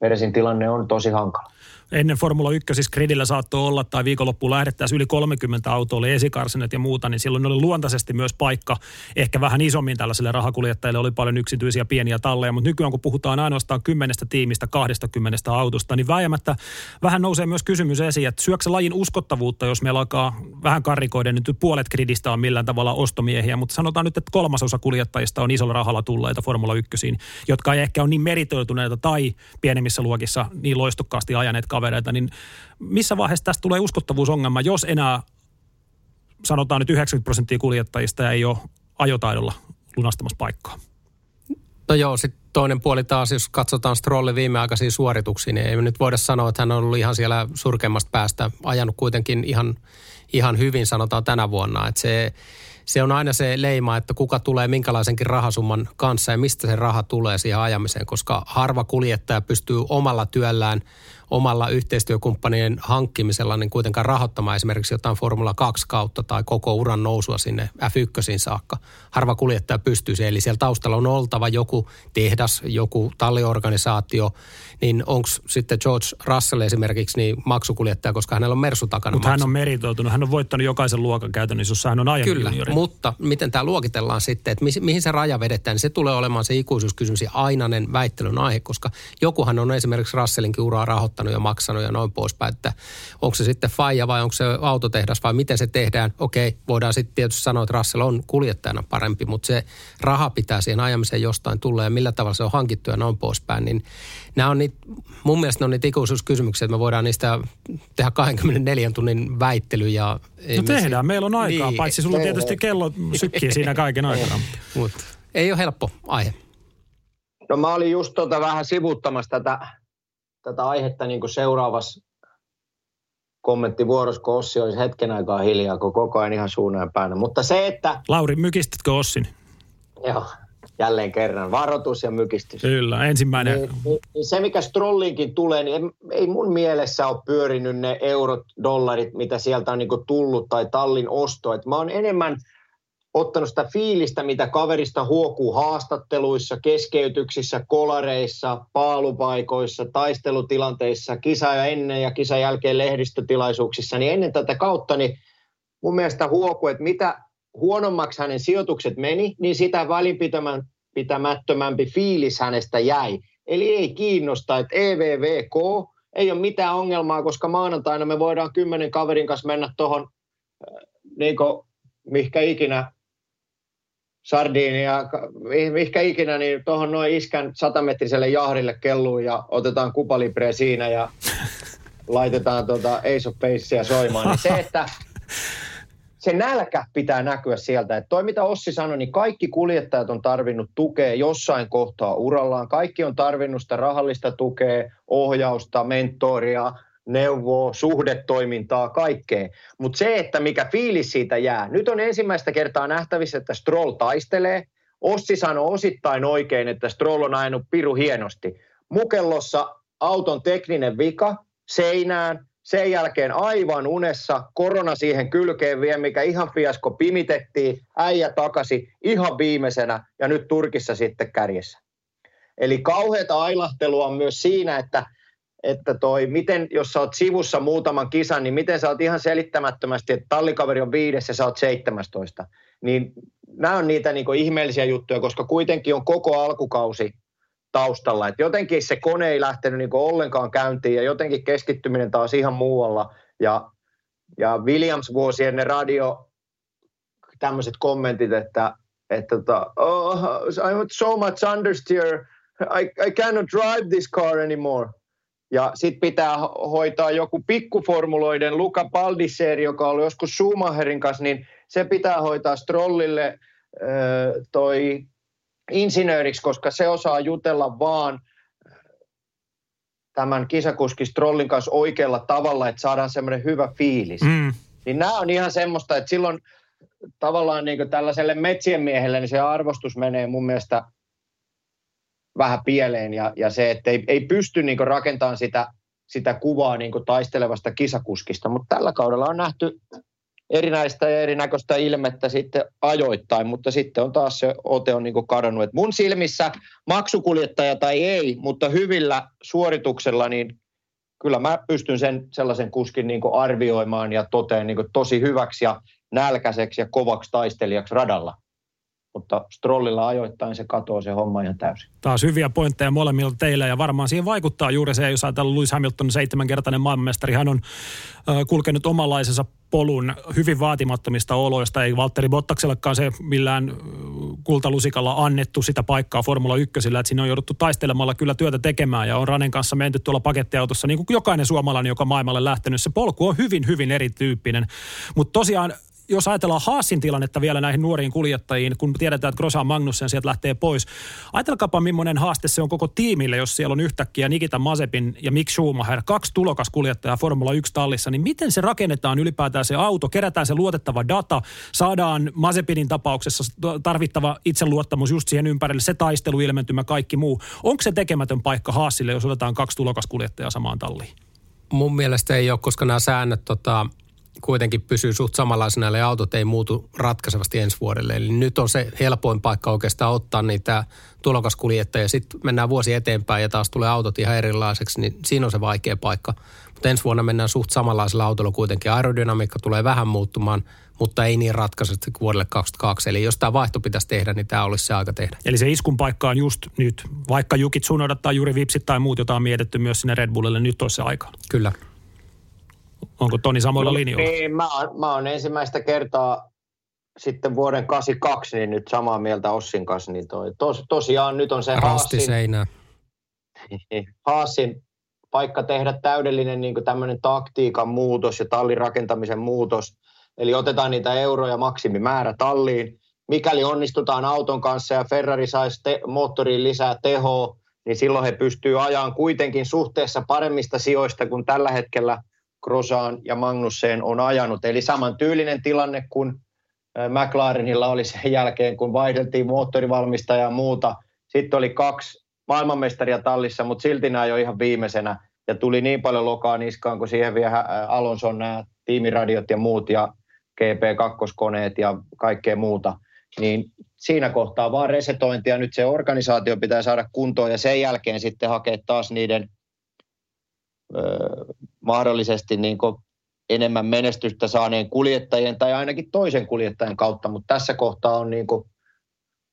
Perezin tilanne on tosi hankala. Ennen Formula 1 siis gridillä saattoi olla, tai viikonloppuun lähdettäisiin yli 30 autoa, oli esikarsinet ja muuta, niin silloin oli luontaisesti myös paikka, ehkä vähän isommin tällaisille rahakuljettajille, oli paljon yksityisiä pieniä talleja, mutta nykyään kun puhutaan ainoastaan 10 tiimistä, 20 autosta, niin vääjäämättä vähän nousee myös kysymys esiin, että syöksä lajin uskottavuutta, jos meillä alkaa vähän karrikoiden, nyt puolet gridistä on millään tavalla ostomiehiä, mutta sanotaan nyt, että 3/3 kuljettajista on isolla rahalla tulleita Formula 1, jotka ei ehkä ole niin meritoituneita tai pienemmissä luokissa niin loistokkaasti ajaneet kavereita, niin missä vaiheessa tästä tulee uskottavuusongelma, jos enää sanotaan nyt 90% kuljettajista ei ole ajotaidolla lunastamassa paikkaa? No joo, sitten toinen puoli taas, jos katsotaan Strollin viimeaikaisia suorituksia, niin ei nyt voida sanoa, että hän on ollut ihan siellä surkeimmasta päästä, ajanut kuitenkin ihan hyvin, sanotaan tänä vuonna, että se on aina se leima, että kuka tulee minkälaisenkin rahasumman kanssa ja mistä se raha tulee siihen ajamiseen, koska harva kuljettaja pystyy omalla työllään, omalla yhteistyökumppanien hankkimisella niin kuitenkaan rahoittamaan esimerkiksi jotain Formula 2 kautta tai koko uran nousua sinne F1 saakka. Harva kuljettaja pystyy siihen, eli siellä taustalla on oltava joku tehdä tehdas, joku talliorganisaatio, niin onko sitten George Russell esimerkiksi niin maksukuljettaja, koska hänellä on Mersu takana. Mutta hän on meritoitunut, hän on voittanut jokaisen luokan käytännössä, jossa hän on aiemmin kyllä, juniori. Mutta miten tämä luokitellaan sitten, että mihin se raja vedetään, niin se tulee olemaan se ikuisuuskysymys ja ainainen väittelyn aihe, koska jokuhan on esimerkiksi Russellinkin uraa rahoittanut ja maksanut ja noin poispäin, että onko se sitten faija vai onko se autotehdas vai miten se tehdään. Okei, voidaan sitten tietysti sanoa, että Russell on kuljettajana parempi, mutta se raha pitää siihen ajamiseen jostain tulla ja millä tavalla se on hankittu ja noin poispäin, niin nämä on niitä, mun mielestä ne on niitä ikuisuuskysymyksiä, että me voidaan niistä tehdä 24 tunnin väittely. Ja no tehdään, meillä on aikaa, niin, paitsi sulla tietysti kello sykkii siinä kaiken aikaa. Mutta ei ole helppo aihe. No mä olin just vähän sivuttamassa tätä aihetta niin kuin seuraavassa kommenttivuorossa, kun Ossi olisi hetken aikaa hiljaa, kun koko ajan ihan suunnan ja päänä. Mutta se, että... Lauri, mykistätkö Ossin? Joo. Jälleen kerran varoitus ja mykistys. Kyllä, ensimmäinen. Se, mikä Strollinkin tulee, niin ei mun mielessä ole pyörinyt ne eurot, dollarit, mitä sieltä on niin kuin tullut, tai tallin osto. Et mä oon enemmän ottanut sitä fiilistä, mitä kaverista huokuu haastatteluissa, keskeytyksissä, kolareissa, paalupaikoissa, taistelutilanteissa, kisa ja ennen ja kisan jälkeen lehdistötilaisuuksissa. Niin ennen tätä kautta niin mun mielestä huokuu, että mitä... huonommaksi hänen sijoitukset meni, niin sitä välinpitämättömämpi fiilis hänestä jäi. Eli ei kiinnosta, että EVVK ei ole mitään ongelmaa, koska maanantaina me voidaan 10 kaverin kanssa mennä tuohon, mihinkä ikinä, sardiinia, mihinkä ikinä, niin tuohon noin iskän 100-metriselle jahdille kelluun ja otetaan kupalibre siinä ja laitetaan Ace of Basea soimaan. Niin se, että... se nälkä pitää näkyä sieltä, että toi mitä Ossi sanoi, niin kaikki kuljettajat on tarvinnut tukea jossain kohtaa urallaan. Kaikki on tarvinnut sitä rahallista tukea, ohjausta, mentoria, neuvoa, suhdetoimintaa, kaikkea. Mutta se, että mikä fiilis siitä jää. Nyt on ensimmäistä kertaa nähtävissä, että Stroll taistelee. Ossi sanoi osittain oikein, että Stroll on ajanut piru hienosti. Mukellossa auton tekninen vika seinään. Sen jälkeen aivan unessa, korona siihen kylkeen vielä, mikä ihan fiasko pimitettiin, äijä takaisin ihan viimeisenä ja nyt Turkissa sitten kärjessä. Eli kauheata ailahtelua on myös siinä, että miten, jos sä oot sivussa muutaman kisan, niin miten sä oot ihan selittämättömästi, että tallikaveri on 5 ja sä oot 17. Niin nämä on niitä niin kuin ihmeellisiä juttuja, koska kuitenkin on koko alkukausi taustalla. Et jotenkin se kone ei lähtenyt niinku ollenkaan käyntiin ja jotenkin keskittyminen taas ihan muualla. Ja Williams-vuosien ne radio tämmöiset kommentit, että oh, I have so much understeer, I cannot drive this car anymore. Ja sit pitää hoitaa joku pikkuformuloiden Luca Baldisserri, joka oli joskus Schumacherin kanssa, niin se pitää hoitaa Strollille insinööriksi, koska se osaa jutella vaan tämän kisakuskin Strollin kanssa oikealla tavalla, että saadaan semmoinen hyvä fiilis. Niin nämä on ihan semmoista, että silloin tavallaan niin kuin tällaiselle metsien miehelle niin se arvostus menee mun mielestä vähän pieleen ja se, että ei pysty niin kuin rakentamaan sitä kuvaa niin kuin taistelevasta kisakuskista, mutta tällä kaudella on nähty erinäistä ja erinäköistä ilmettä sitten ajoittain, mutta sitten on taas se ote on niin kuin kadonnut. Et mun silmissä maksukuljettaja tai ei, mutta hyvillä suorituksella, niin kyllä mä pystyn sen sellaisen kuskin niin kuin arvioimaan ja toteen niin kuin tosi hyväksi ja nälkäiseksi ja kovaksi taistelijaksi radalla. Mutta Strollilla ajoittain se katoo se homma ihan täysin. Taas hyviä pointteja molemmilla teillä ja varmaan siihen vaikuttaa juuri se, jos ajatellaan Lewis Hamilton 7-kertainen maailmanmestari, hän on kulkenut omanlaisensa polun hyvin vaatimattomista oloista. Ei Valtteri Bottaksellakaan se millään kultalusikalla annettu sitä paikkaa Formula 1:llä, että siinä on jouduttu taistelemalla kyllä työtä tekemään ja on Ranen kanssa menty tuolla pakettiautossa, niin kuin jokainen suomalainen, joka maailmalle lähtenyt. Se polku on hyvin, hyvin erityyppinen, mutta tosiaan jos ajatellaan Haasin tilannetta vielä näihin nuoriin kuljettajiin, kun tiedetään, että Grosjean Magnussen sieltä lähtee pois. Ajatelkaapa, millainen haaste se on koko tiimille, jos siellä on yhtäkkiä Nikita Mazepin ja Mick Schumacher, 2 tulokaskuljettajaa Formula 1 tallissa, niin miten se rakennetaan ylipäätään se auto, kerätään se luotettava data, saadaan Mazepinin tapauksessa tarvittava itseluottamus just siihen ympärille, se taisteluilmentymä, kaikki muu. Onko se tekemätön paikka Haasille, jos otetaan 2 tulokaskuljettajaa samaan talliin? Mun mielestä ei ole, koska nämä säännöt kuitenkin pysyy suht samanlaisena, eli autot ei muutu ratkaisevasti ensi vuodelle. Eli nyt on se helpoin paikka oikeastaan ottaa niitä tulokaskuljettajia. Sitten mennään vuosi eteenpäin ja taas tulee autot ihan erilaiseksi, niin siinä on se vaikea paikka. Mutta ensi vuonna mennään suht samanlaisella autolla kuitenkin. Aerodynamiikka tulee vähän muuttumaan, mutta ei niin ratkaisesti kuin vuodelle 2022. Eli jos tämä vaihto pitäisi tehdä, niin tämä olisi se aika tehdä. Eli se iskun paikka on just nyt. Vaikka Yuki Tsunoda tai Juri Vipsit tai muut, jota on mietitty myös sinne Red Bullille, nyt olisi se aika. Kyllä. Onko Toni samoilla linjoilla? Niin, mä oon ensimmäistä kertaa sitten vuoden 82, niin nyt samaa mieltä Ossin kanssa. Niin tosiaan nyt on se Haasin paikka tehdä täydellinen niin kuin tämmöinen taktiikan muutos ja tallin rakentamisen muutos. Eli otetaan niitä euroja maksimimäärä talliin. Mikäli onnistutaan auton kanssa ja Ferrari saisi moottoriin lisää tehoa, niin silloin he pystyvät ajamaan kuitenkin suhteessa paremmista sijoista kuin tällä hetkellä Grosjean ja Magnussen on ajanut. Eli samantyylinen tilanne kuin McLarenilla oli sen jälkeen, kun vaihdeltiin moottorivalmistajaa ja muuta. Sitten oli 2 maailmanmestaria tallissa, mutta silti nämä jo ihan viimeisenä. Ja tuli niin paljon lokaa niskaan, kun siihen vielä Alonso on nämä tiimiradiot ja muut ja GP2-koneet ja kaikkea muuta. Niin siinä kohtaa vaan resetointia. Nyt se organisaatio pitää saada kuntoon ja sen jälkeen sitten hakea taas niiden mahdollisesti niin kuin enemmän menestystä saaneen kuljettajien tai ainakin toisen kuljettajan kautta, mutta tässä kohtaa on niin kuin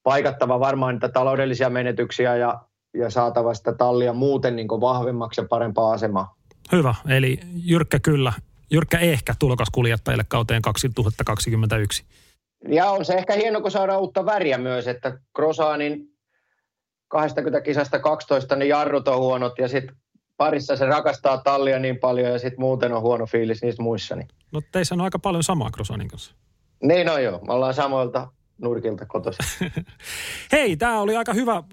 paikattava varmaan niitä taloudellisia menetyksiä ja saatava sitä tallia muuten niin kuin vahvemmaksi ja parempaa asemaa. Hyvä, eli jyrkkä ehkä tulokas kuljettajille kauteen 2021. Ja on se ehkä hieno, kun saadaan uutta väriä myös, että Grosjeanin 20 kisasta 12 niin jarrut on huonot ja sitten parissa se rakastaa tallia niin paljon ja sitten muuten on huono fiilis niistä muissa. No teissä on aika paljon samaa Grosjeanin kanssa. Niin on joo, me ollaan samoilta nurkilta kotoisin. Hei, tämä oli aika hyvä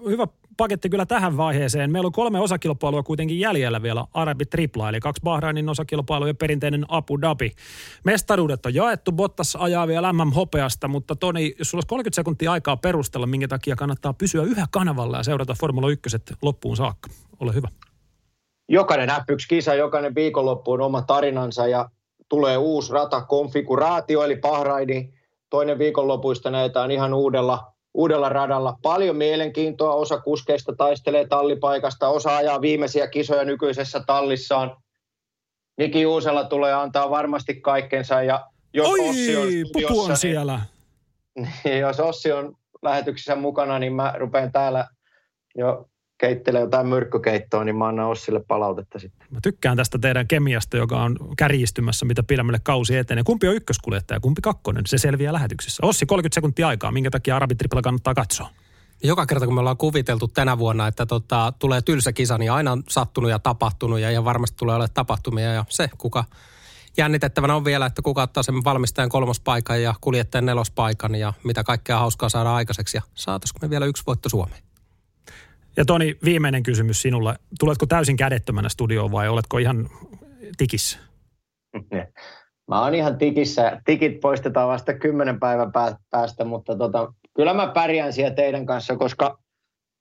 paketti kyllä tähän vaiheeseen. Meillä on 3 osakilpailua kuitenkin jäljellä vielä Arabi Tripla, eli 2 Bahrainin osakilpailua ja perinteinen Abu Dhabi. Mestaruudet on jaettu, Bottas ajaa vielä MM-hopeasta, mutta Toni, sulla olisi 30 sekuntia aikaa perustella, minkä takia kannattaa pysyä yhä kanavalla ja seurata Formula 1 loppuun saakka. Ole hyvä. Jokainen F1-kisa, jokainen viikonloppu on oma tarinansa ja tulee uusi ratakonfiguraatio, eli Bahraini toinen viikonlopuista näetään ihan uudella radalla. Paljon mielenkiintoa, osa kuskeista taistelee tallipaikasta, osa ajaa viimeisiä kisoja nykyisessä tallissaan. Niki Juusela tulee antaa varmasti kaikkensa ja jos Ossi on studiossa, niin, siellä. Jos Ossi on lähetyksessä mukana, niin mä rupean täällä jo keittelee jotain myrkkykeittoa, niin mä annan Ossille palautetta sitten. Mä tykkään tästä teidän kemiasta, joka on kärjistymässä, mitä pidemmälle kausi etenee. Kumpi on ykköskuljettaja, kumpi kakkonen? Se selviää lähetyksessä. Ossi, 30 sekuntia aikaa. Minkä takia Arabi Triplalla kannattaa katsoa? Joka kerta, kun me ollaan kuviteltu tänä vuonna, että tulee tylsä kisa, niin aina on sattunut ja tapahtunut, ja ihan varmasti tulee olemaan tapahtumia, ja se, kuka jännitettävänä on vielä, että kuka ottaa sen valmistajan 3. paikan ja kuljettajan 4. paikan, ja mitä kaikkea hauskaa saada aikaiseksi, ja saataisiko me vielä 1 voitto Suomeen? Ja Toni, viimeinen kysymys sinulle. Tuletko täysin kädettömänä studioon vai oletko ihan tikissä? Mä oon ihan tikissä. Tikit poistetaan vasta 10 päivän päästä, mutta kyllä mä pärjään siellä teidän kanssa, koska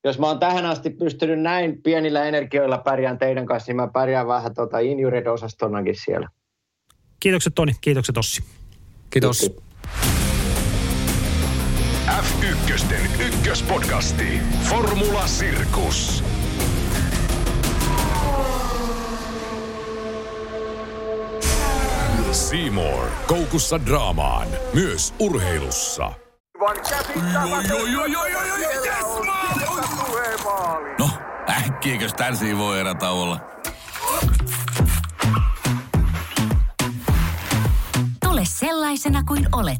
jos mä oon tähän asti pystynyt näin pienillä energioilla pärjään teidän kanssa, niin mä pärjään vähän injured-osastonnakin siellä. Kiitokset Toni, kiitokset Ossi. Kiitos. F1:n ykköspodcasti Formula Sirkus. C More koukussa draamaan myös urheilussa. No, äkkiäkös tän siivoo erätauolla? Tule sellaisena kuin olet,